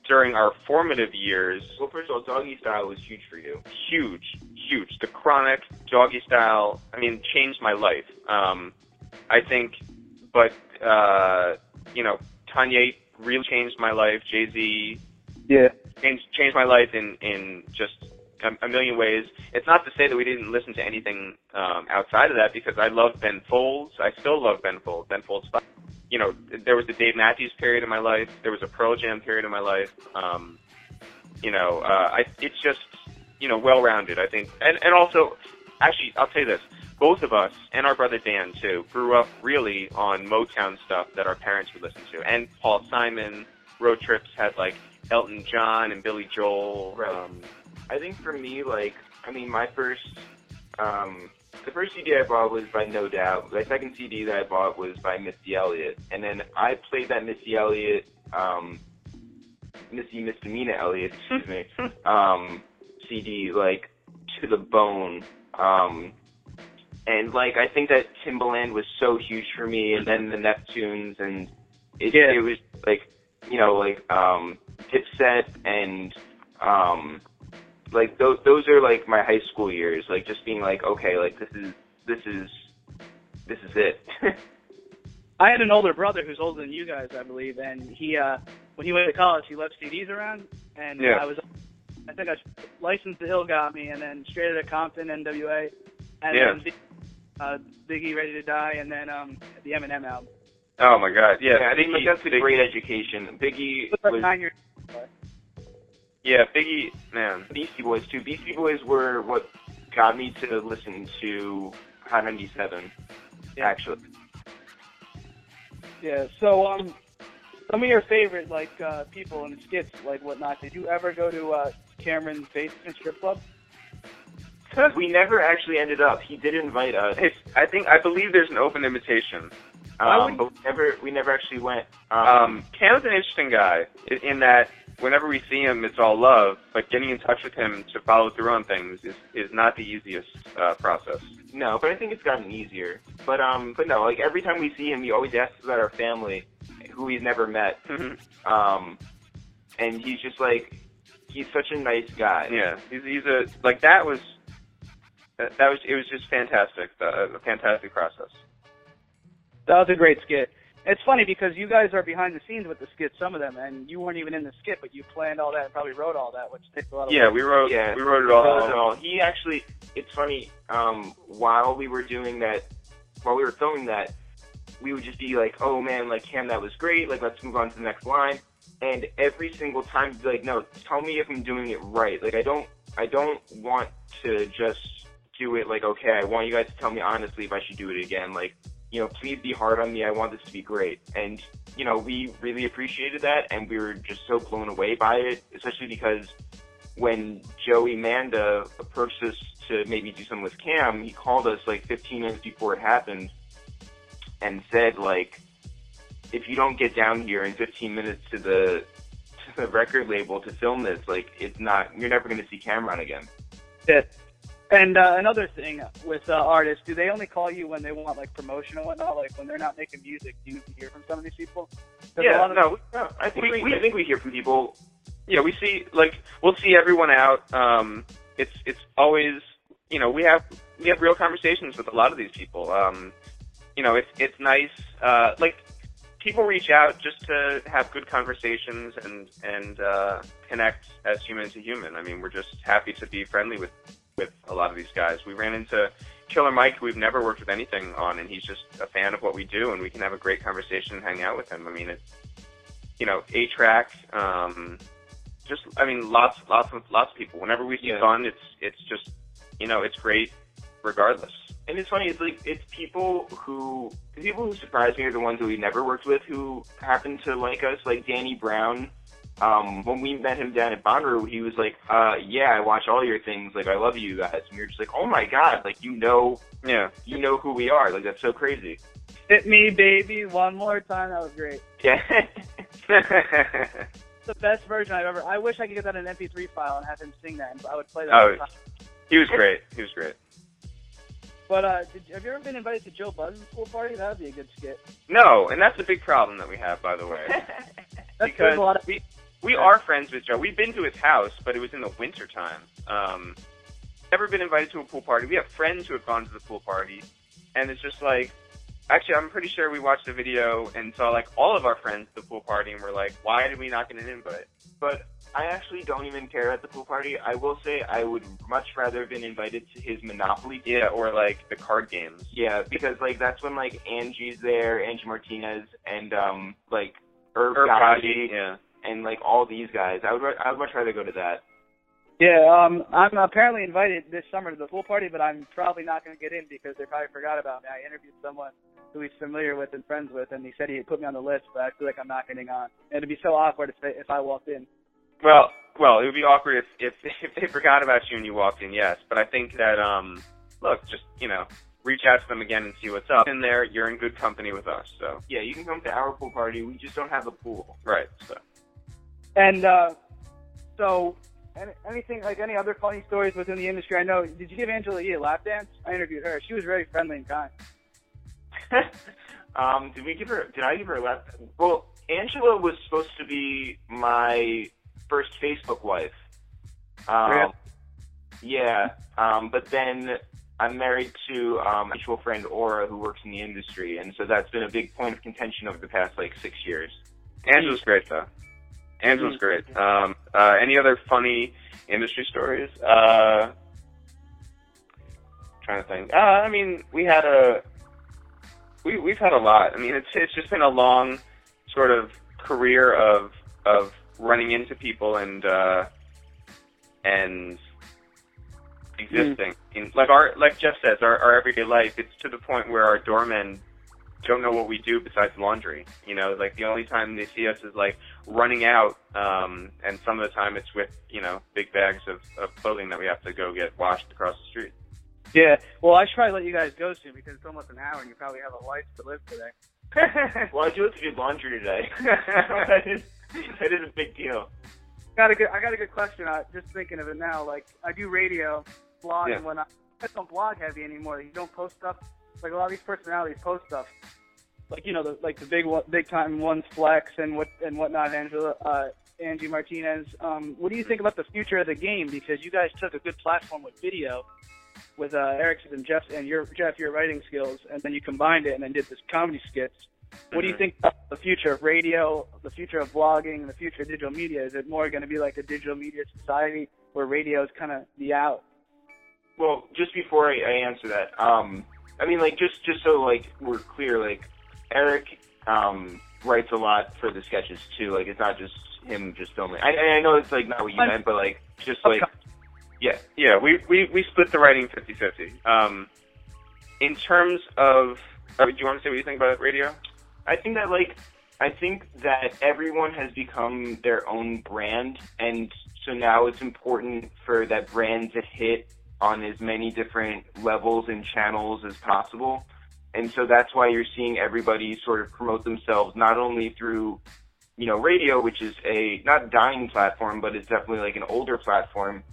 during our formative years, well, first of all, Doggy Style was huge for you. Huge. The Chronic, Doggy Style, I mean, changed my life. I think, but you know, Kanye really changed my life. Jay-Z, yeah, changed my life in just a million ways. It's not to say that we didn't listen to anything outside of that, because I love Ben Folds. I still love Ben Folds. Ben Folds, you know, there was the Dave Matthews period in my life. There was a Pearl Jam period in my life. It's just, you know, well-rounded, I think. And also, actually, I'll tell you this. Both of us, and our brother Dan, too, grew up really on Motown stuff that our parents would listen to. And Paul Simon. Road trips had, like, Elton John and Billy Joel. Right. I think for me, like, I mean, my first, the first CD I bought was by No Doubt. The second CD that I bought was by Missy Elliott. And then I played that Missy Elliott, Missy Misdemeanor Elliott, excuse me, CD, like, to the bone. And, like, I think that Timbaland was so huge for me, and then the Neptunes, and it was, like, you know, like, Dipset and, like, those are, like, my high school years, like, just being like, okay, like, this is it. I had an older brother who's older than you guys, I believe, and he, when he went to college, he left CDs around, and yeah. I think License to Hill got me, and then Straight Outta Compton, NWA, and then Biggie, Ready to Die, and then the Eminem album. Oh, my God. Yeah, I think that's a great education. Biggie was... 9 years old. Yeah, Biggie, man. Beastie Boys, too. Beastie Boys were what got me to listen to Hot 97, actually. Yeah, so some of your favorite, like, people in the skits, like, whatnot, did you ever go to Cameron's basement strip club? We never actually ended up. He did invite us. I believe there's an open invitation. But we never actually went. Cam's an interesting guy in that whenever we see him, it's all love. But getting in touch with him to follow through on things is not the easiest process. No, but I think it's gotten easier. But no, like every time we see him, he always asks about our family, who he's never met. Mm-hmm. And he's just like, he's such a nice guy. Yeah, it was just fantastic. A fantastic process. That was a great skit. It's funny because you guys are behind the scenes with the skits, some of them, and you weren't even in the skit, but you planned all that and probably wrote all that, which takes a lot of work. We wrote it all. He actually, it's funny, while we were filming that, we would just be like, oh man, like Cam, that was great, like let's move on to the next line. And every single time he'd be like, no, tell me if I'm doing it right. Like I don't want to just do it like, okay, I want you guys to tell me honestly if I should do it again. Like, you know, please be hard on me. I want this to be great. And, you know, we really appreciated that, and we were just so blown away by it, especially because when Joey Manda approached us to maybe do something with Cam, he called us, like, 15 minutes before it happened and said, like, if you don't get down here in 15 minutes to the record label to film this, like, you're never going to see Cameron again. Yeah. And another thing with artists, do they only call you when they want, like, promotion and whatnot? Like, when they're not making music, do you hear from some of these people? I think we hear from people. Yeah, we see, like, we'll see everyone out. It's always, you know, we have real conversations with a lot of these people. You know, it's nice. Like, people reach out just to have good conversations and connect as human to human. I mean, we're just happy to be friendly with a lot of these guys. We ran into Killer Mike, who we've never worked with anything on, and he's just a fan of what we do, and we can have a great conversation and hang out with him. I mean, it's, you know, A-Trak, just, I mean, lots of people. Whenever we see Bun, it's just, you know, it's great regardless. And it's funny, it's like, it's people who surprise me are the ones who we never worked with who happen to like us, like Danny Brown. When we met him down at Bonnaroo, he was like, yeah, I watch all your things, like, I love you guys. And we were just like, oh my God, like, you know who we are, like, that's so crazy. Hit me, baby, one more time, that was great. Yeah. The best version I've ever, I wish I could get that in an MP3 file and have him sing that, and I would play that all the time. He was great. But have you ever been invited to Joe Buzz's pool party? That would be a good skit. No, and that's a big problem that we have, by the way. Because we are friends with Joe. We've been to his house, but it was in the wintertime. Never been invited to a pool party. We have friends who have gone to the pool party, and it's just like, actually, I'm pretty sure we watched the video and saw, like, all of our friends at the pool party, and we're like, why did we not get an invite? But I actually don't even care about the pool party. I will say I would much rather have been invited to his Monopoly. Yeah, or, like, the card games. Yeah, because, like, that's when, like, Angie's there, Angie Martinez, and, like, Herb Gaudi, yeah, and, like, all these guys. I would much rather go to that. Yeah, I'm apparently invited this summer to the pool party, but I'm probably not going to get in because they probably forgot about me. I interviewed someone who he's familiar with and friends with, and he said he'd put me on the list, but I feel like I'm not getting on. It'd be so awkward if I walked in. Well, it would be awkward if they forgot about you and you walked in, yes. But I think that, look, just, you know, reach out to them again and see what's up. In there, you're in good company with us, so. Yeah, you can come to our pool party. We just don't have a pool. Right, so. And, so, anything, like, any other funny stories within the industry? I know, did you give Angela E a lap dance? I interviewed her. She was very friendly and kind. Did I give her a lap dance? Well, Angela was supposed to be my first Facebook wife. But then I'm married to a mutual friend, Aura, who works in the industry, and so that's been a big point of contention over the past, like, 6 years. Angela's great, though. Angela's great. Any other funny industry stories? Trying to think. I mean, we've had a lot. I mean, it's just been a long sort of career of running into people and existing. In, like Jeff says, our everyday life, it's to the point where our doormen don't know what we do besides laundry. You know, like, the only time they see us is, like, running out, and some of the time it's with, you know, big bags of clothing that we have to go get washed across the street. Yeah, well, I should probably let you guys go soon because it's almost an hour and you probably have a life to live today. Well, I do have to do laundry today. That is a big deal. I got a good question. I'm just thinking of it now. Like, I do radio, blog, and whatnot. I don't blog heavy anymore. You don't post stuff. Like, a lot of these personalities post stuff. Like, you know, the big time ones, Flex and whatnot, Angie Martinez. What do you think about the future of the game? Because you guys took a good platform with video, with Eric's and Jeff's and your writing skills, and then you combined it and then did this comedy skits. What do you think about the future of radio, the future of blogging, the future of digital media? Is it more going to be like a digital media society where radio is kind of the out? Well, just before I answer that, I mean, like, just so, like, we're clear, like, Eric writes a lot for the sketches, too. Like, it's not just him just filming. I know it's, like, not what you meant, but, like, just, like, yeah. Yeah, we split the writing 50-50. In terms of, do you want to say what you think about radio? I think that everyone has become their own brand, and so now it's important for that brand to hit on as many different levels and channels as possible. And so that's why you're seeing everybody sort of promote themselves, not only through, you know, radio, which is a not dying platform, but it's definitely like an older platform.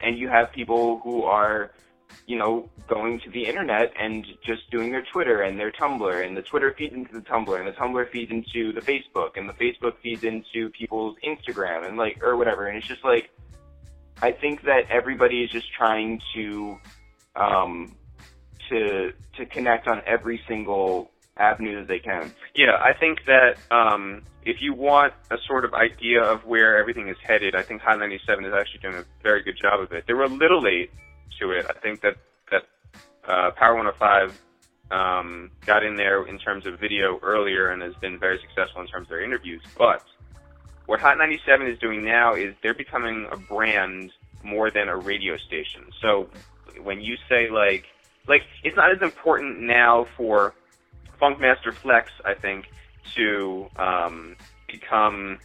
And you have people who are, you know, going to the internet and just doing their Twitter and their Tumblr, and the Twitter feeds into the Tumblr, and the Tumblr feeds into the Facebook, and the Facebook feeds into people's Instagram and, like, or whatever. And it's just like, I think that everybody is just trying to connect on every single avenue that they can. Yeah, I think that if you want a sort of idea of where everything is headed, I think Hot 97 is actually doing a very good job of it. They were a little late to it. I think that Power 105 got in there in terms of video earlier and has been very successful in terms of their interviews, but what Hot 97 is doing now is they're becoming a brand more than a radio station. So when you say, like, like, it's not as important now for Funkmaster Flex, I think, to become,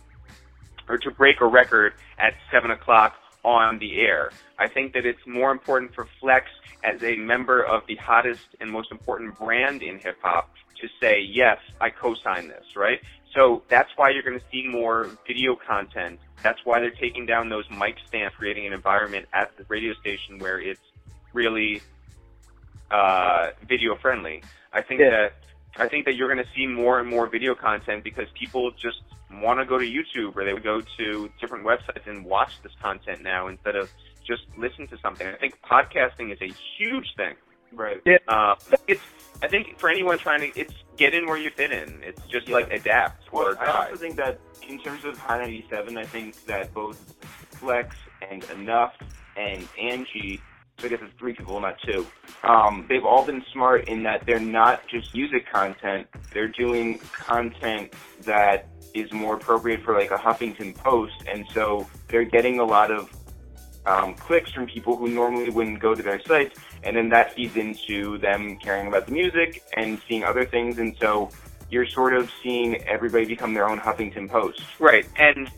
or to break a record at 7 o'clock on the air. I think that it's more important for Flex as a member of the hottest and most important brand in hip-hop to say, yes, I co-sign this, right? So that's why you're going to see more video content. That's why they're taking down those mic stands, creating an environment at the radio station where it's really video friendly. I think that you're going to see more and more video content because people just want to go to YouTube or they would go to different websites and watch this content now instead of just listen to something. I think podcasting is a huge thing. Right. Yeah. I think for anyone trying to, it's get in where you fit in. It's just like adapt. Well, I also think that in terms of High 97, I think that both Flex and Enough and Angie, so I guess it's three people, not two, they've all been smart in that they're not just music content. They're doing content that is more appropriate for like a Huffington Post. And so they're getting a lot of clicks from people who normally wouldn't go to their sites, and then that feeds into them caring about the music and seeing other things, and so you're sort of seeing everybody become their own Huffington Post. Right, and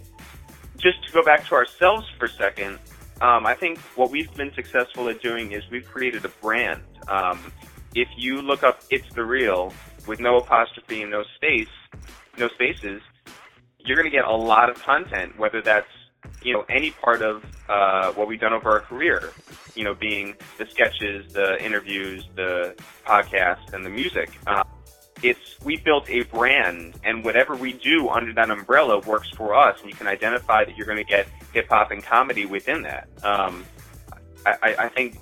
just to go back to ourselves for a second, I think what we've been successful at doing is we've created a brand. If you look up It's The Real with no apostrophe and no spaces, you're going to get a lot of content, whether that's any part of what we've done over our career, being the sketches, the interviews, the podcasts, and the music. We built a brand, and whatever we do under that umbrella works for us, and you can identify that you're going to get hip-hop and comedy within that. I think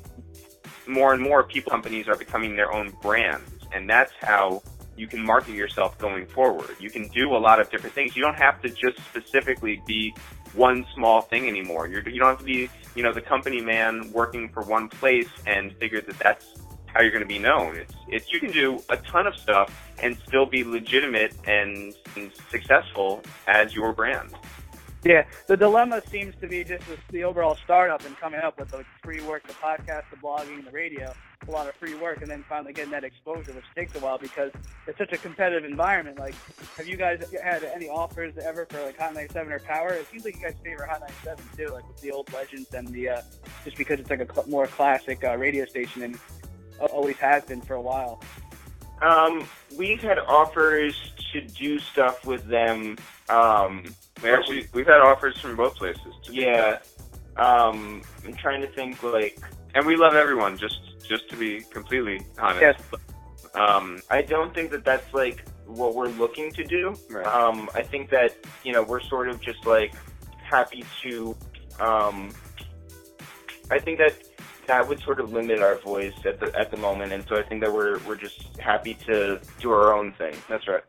more and more companies are becoming their own brands, and that's how you can market yourself going forward. You can do a lot of different things. You don't have to just specifically be one small thing anymore. You don't have to be, the company man working for one place and figure that that's how you're going to be known. It's you can do a ton of stuff and still be legitimate and successful as your brand. Yeah, the dilemma seems to be just the overall startup and coming up with the free work, the podcast, the blogging, the radio, a lot of free work, and then finally getting that exposure, which takes a while because it's such a competitive environment. Like, have you guys had any offers ever for like Hot 97 or Power? It seems like you guys favor Hot 97 too, like with the old legends and the just because it's like a more classic radio station and always has been for a while. We've had offers to do stuff with them. We've had offers from both places. Yeah. I'm trying to think, like... And we love everyone, just to be completely honest. Yes. I don't think that that's, like, what we're looking to do. Right. I think that, we're sort of just, like, happy to... I think that that would sort of limit our voice at the moment, and so I think that we're just happy to do our own thing. That's right.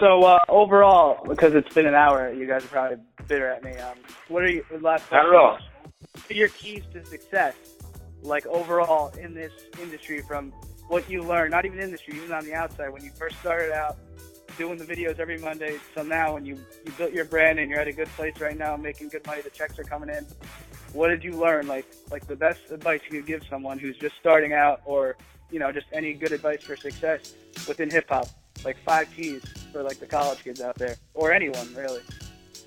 So overall, because it's been an hour, you guys are probably bitter at me. What are your last? Not at all. What are your keys to success, like overall in this industry, from what you learned? Not even industry, even on the outside. When you first started out doing the videos every Monday, so now when you built your brand and you're at a good place right now, making good money, the checks are coming in. What did you learn? Like the best advice you could give someone who's just starting out, or just any good advice for success within hip hop, like 5 keys. Or like the college kids out there, or anyone really.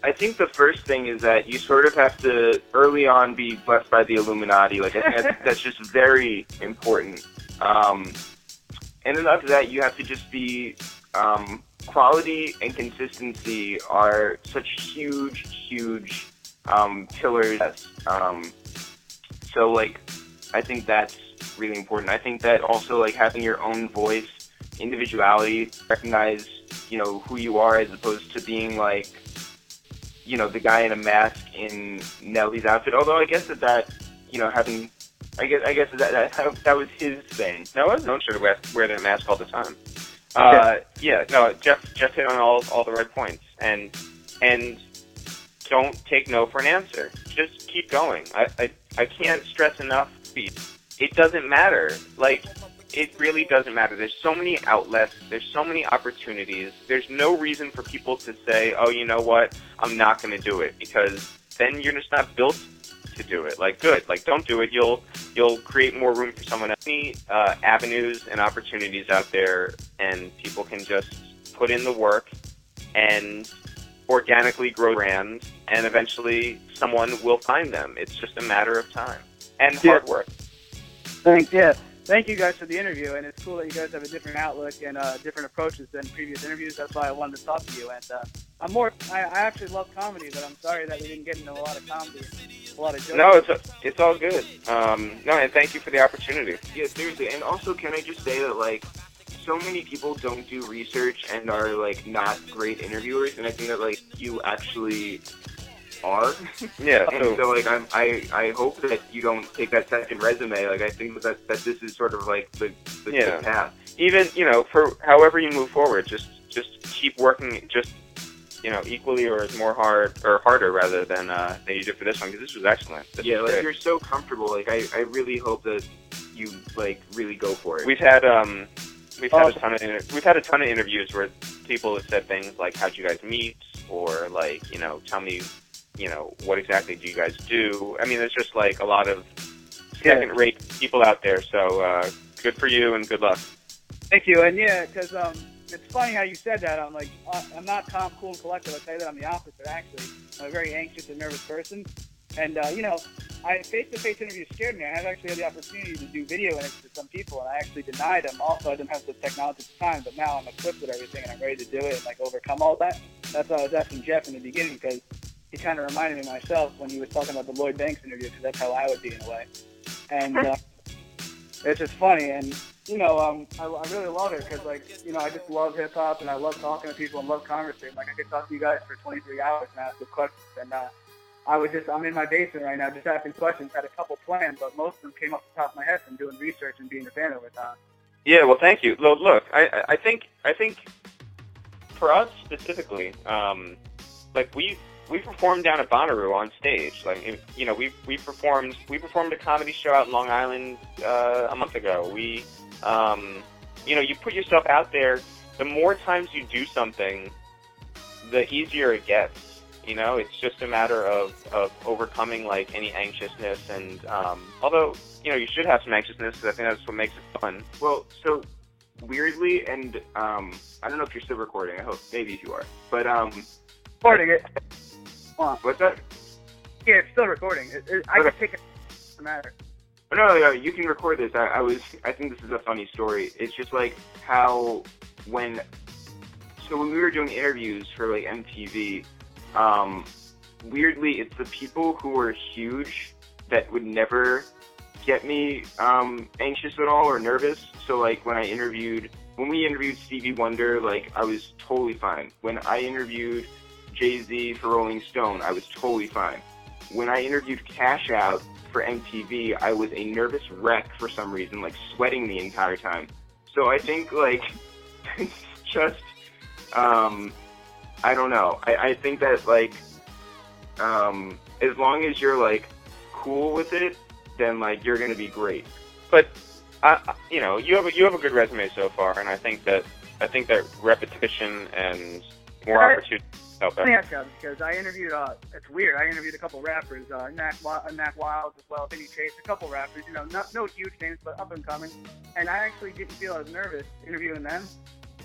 I think the first thing is that you sort of have to early on be blessed by the Illuminati. Like I think that's just very important. And then after that, you have to just be quality and consistency are such huge pillars. So like I think that's really important. I think that also like having your own voice, individuality, recognize who you are as opposed to being like the guy in a mask in Nelly's outfit. Although I guess that having I guess that was his thing. No, I wasn't known to wear that mask all the time. Jeff hit on all the right points, and don't take no for an answer. Just keep going. I can't stress enough. It doesn't matter. It really doesn't matter. There's so many outlets. There's so many opportunities. There's no reason for people to say, oh, you know what? I'm not going to do it, because then you're just not built to do it. Like, good. Like, don't do it. You'll create more room for someone else. Many avenues and opportunities out there, and people can just put in the work and organically grow brands, and eventually someone will find them. It's just a matter of time and hard work. Thanks. Yeah. Thank you guys for the interview, and it's cool that you guys have a different outlook and different approaches than previous interviews. That's why I wanted to talk to you. And I actually love comedy, but I'm sorry that we didn't get into a lot of comedy, a lot of jokes. No, it's all good. No, and thank you for the opportunity. Yeah, seriously. And also, can I just say that, like, so many people don't do research and are, like, not great interviewers, and I think that, like, you actually are. Yeah. And so, like, I hope that you don't take that second resume. Like, I think that this is sort of, like, the path. Even, you know, for however you move forward, just keep working, just, you know, equally or as more hard, or harder rather than you did for this one, because this was excellent. This was great. You're so comfortable. Like, I really hope that you, like, really go for it. We've had a ton of interviews where people have said things like, how'd you guys meet? Or, like, you know, tell me, you know, what exactly do you guys do? I mean, there's just, like, a lot of second-rate people out there. So good for you and good luck. Thank you. And, yeah, because it's funny how you said that. I'm, like, I'm not calm, cool, and collected. I'll tell you that I'm the opposite, actually. I'm a very anxious and nervous person. And, you know, face-to-face interviews scared me. I had actually had the opportunity to do video interviews with some people, and I actually denied them. Also, I didn't have the technology at the time, but now I'm equipped with everything, and I'm ready to do it and, like, overcome all that. That's why I was asking Jeff in the beginning, because he kind of reminded me of myself when he was talking about the Lloyd Banks interview, because that's how I would be in a way. And it's just funny. And, you know, I really love it because, like, you know, I just love hip-hop, and I love talking to people and love conversation. Like, I could talk to you guys for 23 hours and ask you questions, and I'm in my basement right now just asking questions. Had a couple planned, but most of them came off the top of my head from doing research and being a fan over time. Yeah, well, thank you. Look, I think for us specifically, like, we performed down at Bonnaroo on stage. Like, you know, we performed a comedy show out in Long Island a month ago. We, you know, you put yourself out there. The more times you do something, the easier it gets. You know, it's just a matter of overcoming, like, any anxiousness, and although, you know, you should have some anxiousness, because I think that's what makes it fun. Well, so, weirdly, and I don't know if you're still recording, I hope, maybe you are, but... recording it. What's that? Yeah, it's still recording. I can take it, it's a matter. No, you can record this. I think this is a funny story. It's just, like, how when we were doing interviews for, like, MTV... weirdly, it's the people who are huge that would never get me anxious at all or nervous. So, like, when we interviewed Stevie Wonder, like, I was totally fine. When I interviewed Jay-Z for Rolling Stone, I was totally fine. When I interviewed Cash Out for MTV, I was a nervous wreck for some reason, like, sweating the entire time. So I think, like, it's just... I don't know. I think that, like, as long as you're, like, cool with it, then, like, you're going to be great. But, you know, you have a good resume so far, and I think that repetition and more opportunity help out. Let me ask you, because I interviewed, it's weird, I interviewed a couple rappers, Nat Wild as well, Vinny Chase, a couple rappers, you know, no huge names, but up and coming, and I actually didn't feel as nervous interviewing them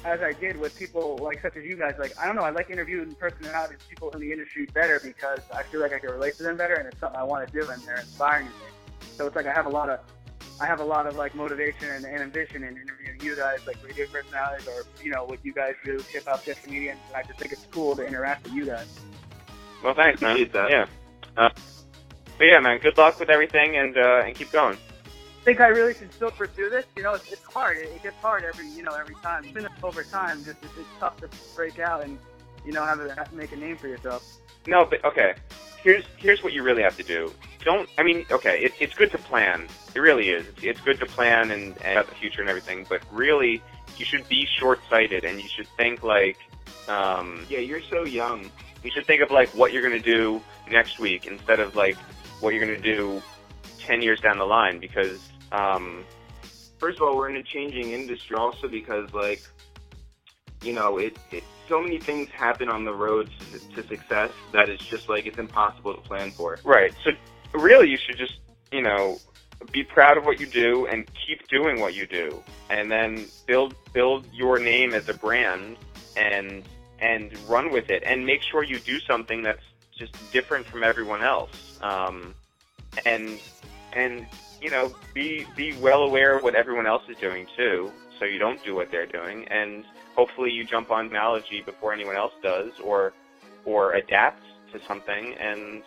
as I did with people like such as you guys. Like, I don't know, I like interviewing personalities, people in the industry better, because I feel like I can relate to them better, and it's something I want to do, and they're inspiring me. So it's like I have a lot of like motivation and ambition in interviewing you guys, like radio personalities, or, you know, what you guys do, hip hop comedians, and I just think it's cool to interact with you guys. Well, thanks, man. Yeah. But yeah, man, good luck with everything, and keep going. I think I really should still pursue this. You know, it's hard. It gets hard every time. Even over time, just it's tough to break out and, you know, have to make a name for yourself. No, but okay. Here's what you really have to do. It's good to plan. It really is. It's good to plan and about the future and everything. But really, you should be short-sighted, and you should think like, yeah, you're so young. You should think of, like, what you're gonna do next week instead of, like, what you're gonna do 10 years down the line, because. First of all, we're in a changing industry also, because, like, you know, so many things happen on the road to success that it's just, like, it's impossible to plan for. Right. So really you should just, you know, be proud of what you do and keep doing what you do, and then build your name as a brand and run with it, and make sure you do something that's just different from everyone else. And you know, be well aware of what everyone else is doing too, so you don't do what they're doing, and hopefully you jump on technology before anyone else does, or adapt to something, and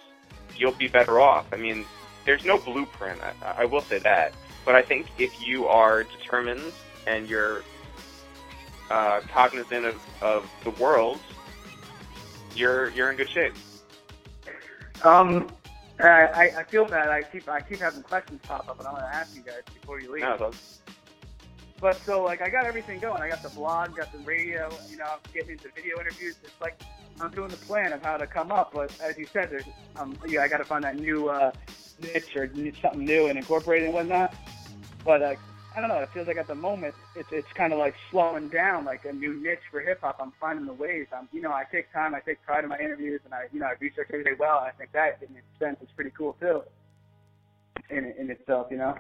you'll be better off. I mean, there's no blueprint, I will say that, but I think if you are determined and you're cognizant of the world, you're in good shape. I feel bad. I keep having questions pop up, and I'm gonna ask you guys before you leave. No, but so like I got everything going. I got the blog, got the radio. You know, I'm getting into video interviews. It's like I'm doing the plan of how to come up. But as you said, there's yeah, I got to find that new niche or something new and incorporate it and whatnot. But I don't know. It feels like at the moment it's kind of like slowing down, like a new niche for hip hop. I'm finding the ways. You know, I take time, I take pride in my interviews, and I research everything well. And I think that in a sense is pretty cool too, in itself, you know.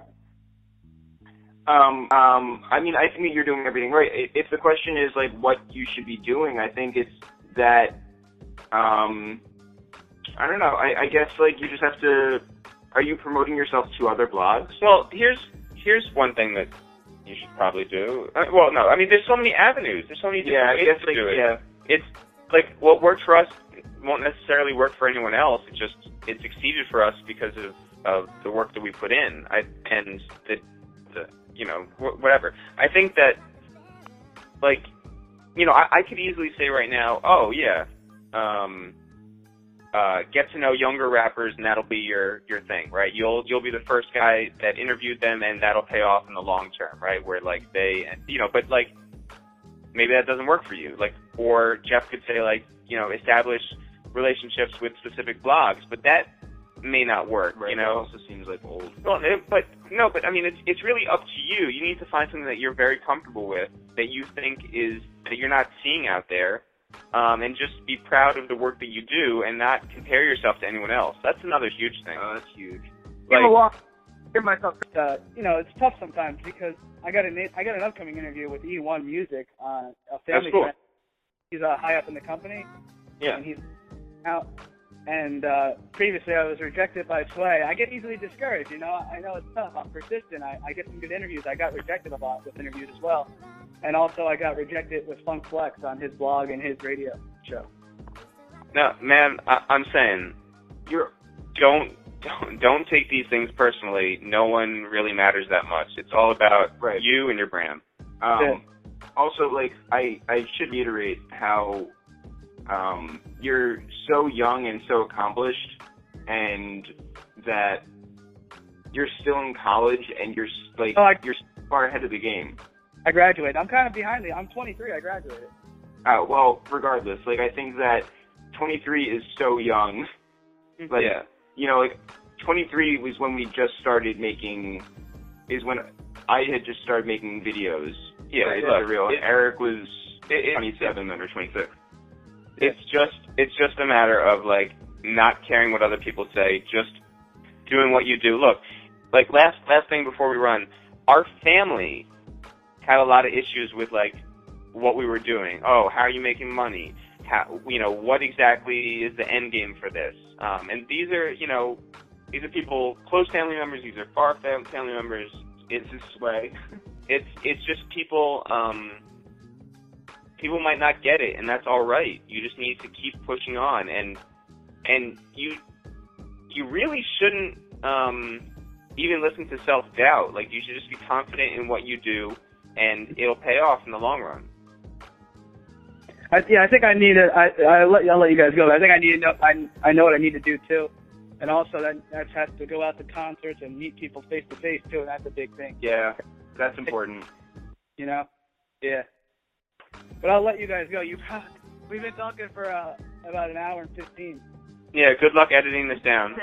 I mean, I think that you're doing everything right. If the question is like what you should be doing, I think it's that. I don't know. I guess like you just have to. Are you promoting yourself to other blogs? Well, Here's one thing that you should probably do. Well, no, I mean, there's so many avenues. There's so many different ways to do it. Yeah. It's like what worked for us won't necessarily work for anyone else. It succeeded for us because of the work that we put in and the you know, whatever. I think that, like, you know, I could easily say right now, oh, yeah, get to know younger rappers, and that'll be your thing, right? You'll be the first guy that interviewed them, and that'll pay off in the long term, right? Where like they, you know, but like maybe that doesn't work for you, like. Or Jeff could say like, you know, establish relationships with specific blogs, but that may not work, right? You know, it also seems like old. Well, but no, but I mean, it's really up to you. You need to find something that you're very comfortable with, that you think is that you're not seeing out there. And just be proud of the work that you do and not compare yourself to anyone else. That's another huge thing. Oh, that's huge. Like, give myself, you know, it's tough sometimes because I got an upcoming interview with E1 Music, a family friend. He's high up in the company. Yeah. And he's out. And previously I was rejected by Sway. I get easily discouraged, you know. I know it's tough. I'm persistent. I get some good interviews. I got rejected a lot with interviews as well. And also I got rejected with Funk Flex on his blog and his radio show. No, man, I'm saying you're don't take these things personally. No one really matters that much. It's all about you and your brand. Also, like, I should reiterate how you're so young and so accomplished, and that you're still in college and you're like you're far ahead of the game. I graduated. I'm kind of behind you. I'm 23. I graduated. Well, regardless, like, I think that 23 is so young. Like, yeah. You know, like, 23 was when we just started making, is when I had just started making videos. Yeah, right, Eric was 27 or 26. It's just a matter of, like, not caring what other people say, just doing what you do. Look, like, last thing before we run, our family had a lot of issues with, like, what we were doing. Oh, how are you making money? How, you know, what exactly is the end game for this? And these are, you know, these are people, close family members, these are far family members. It's this way. It's just people, people might not get it, and that's all right. You just need to keep pushing on, and you really shouldn't even listen to self-doubt. Like, you should just be confident in what you do, and it'll pay off in the long run. I think I need to. I'll let you guys go. But I think I need to know. I know what I need to do too, and also that has to go out to concerts and meet people face to face too. And that's a big thing. Yeah, that's important. You know. Yeah. But I'll let you guys go. We've been talking for about an hour and 15. Yeah. Good luck editing this down.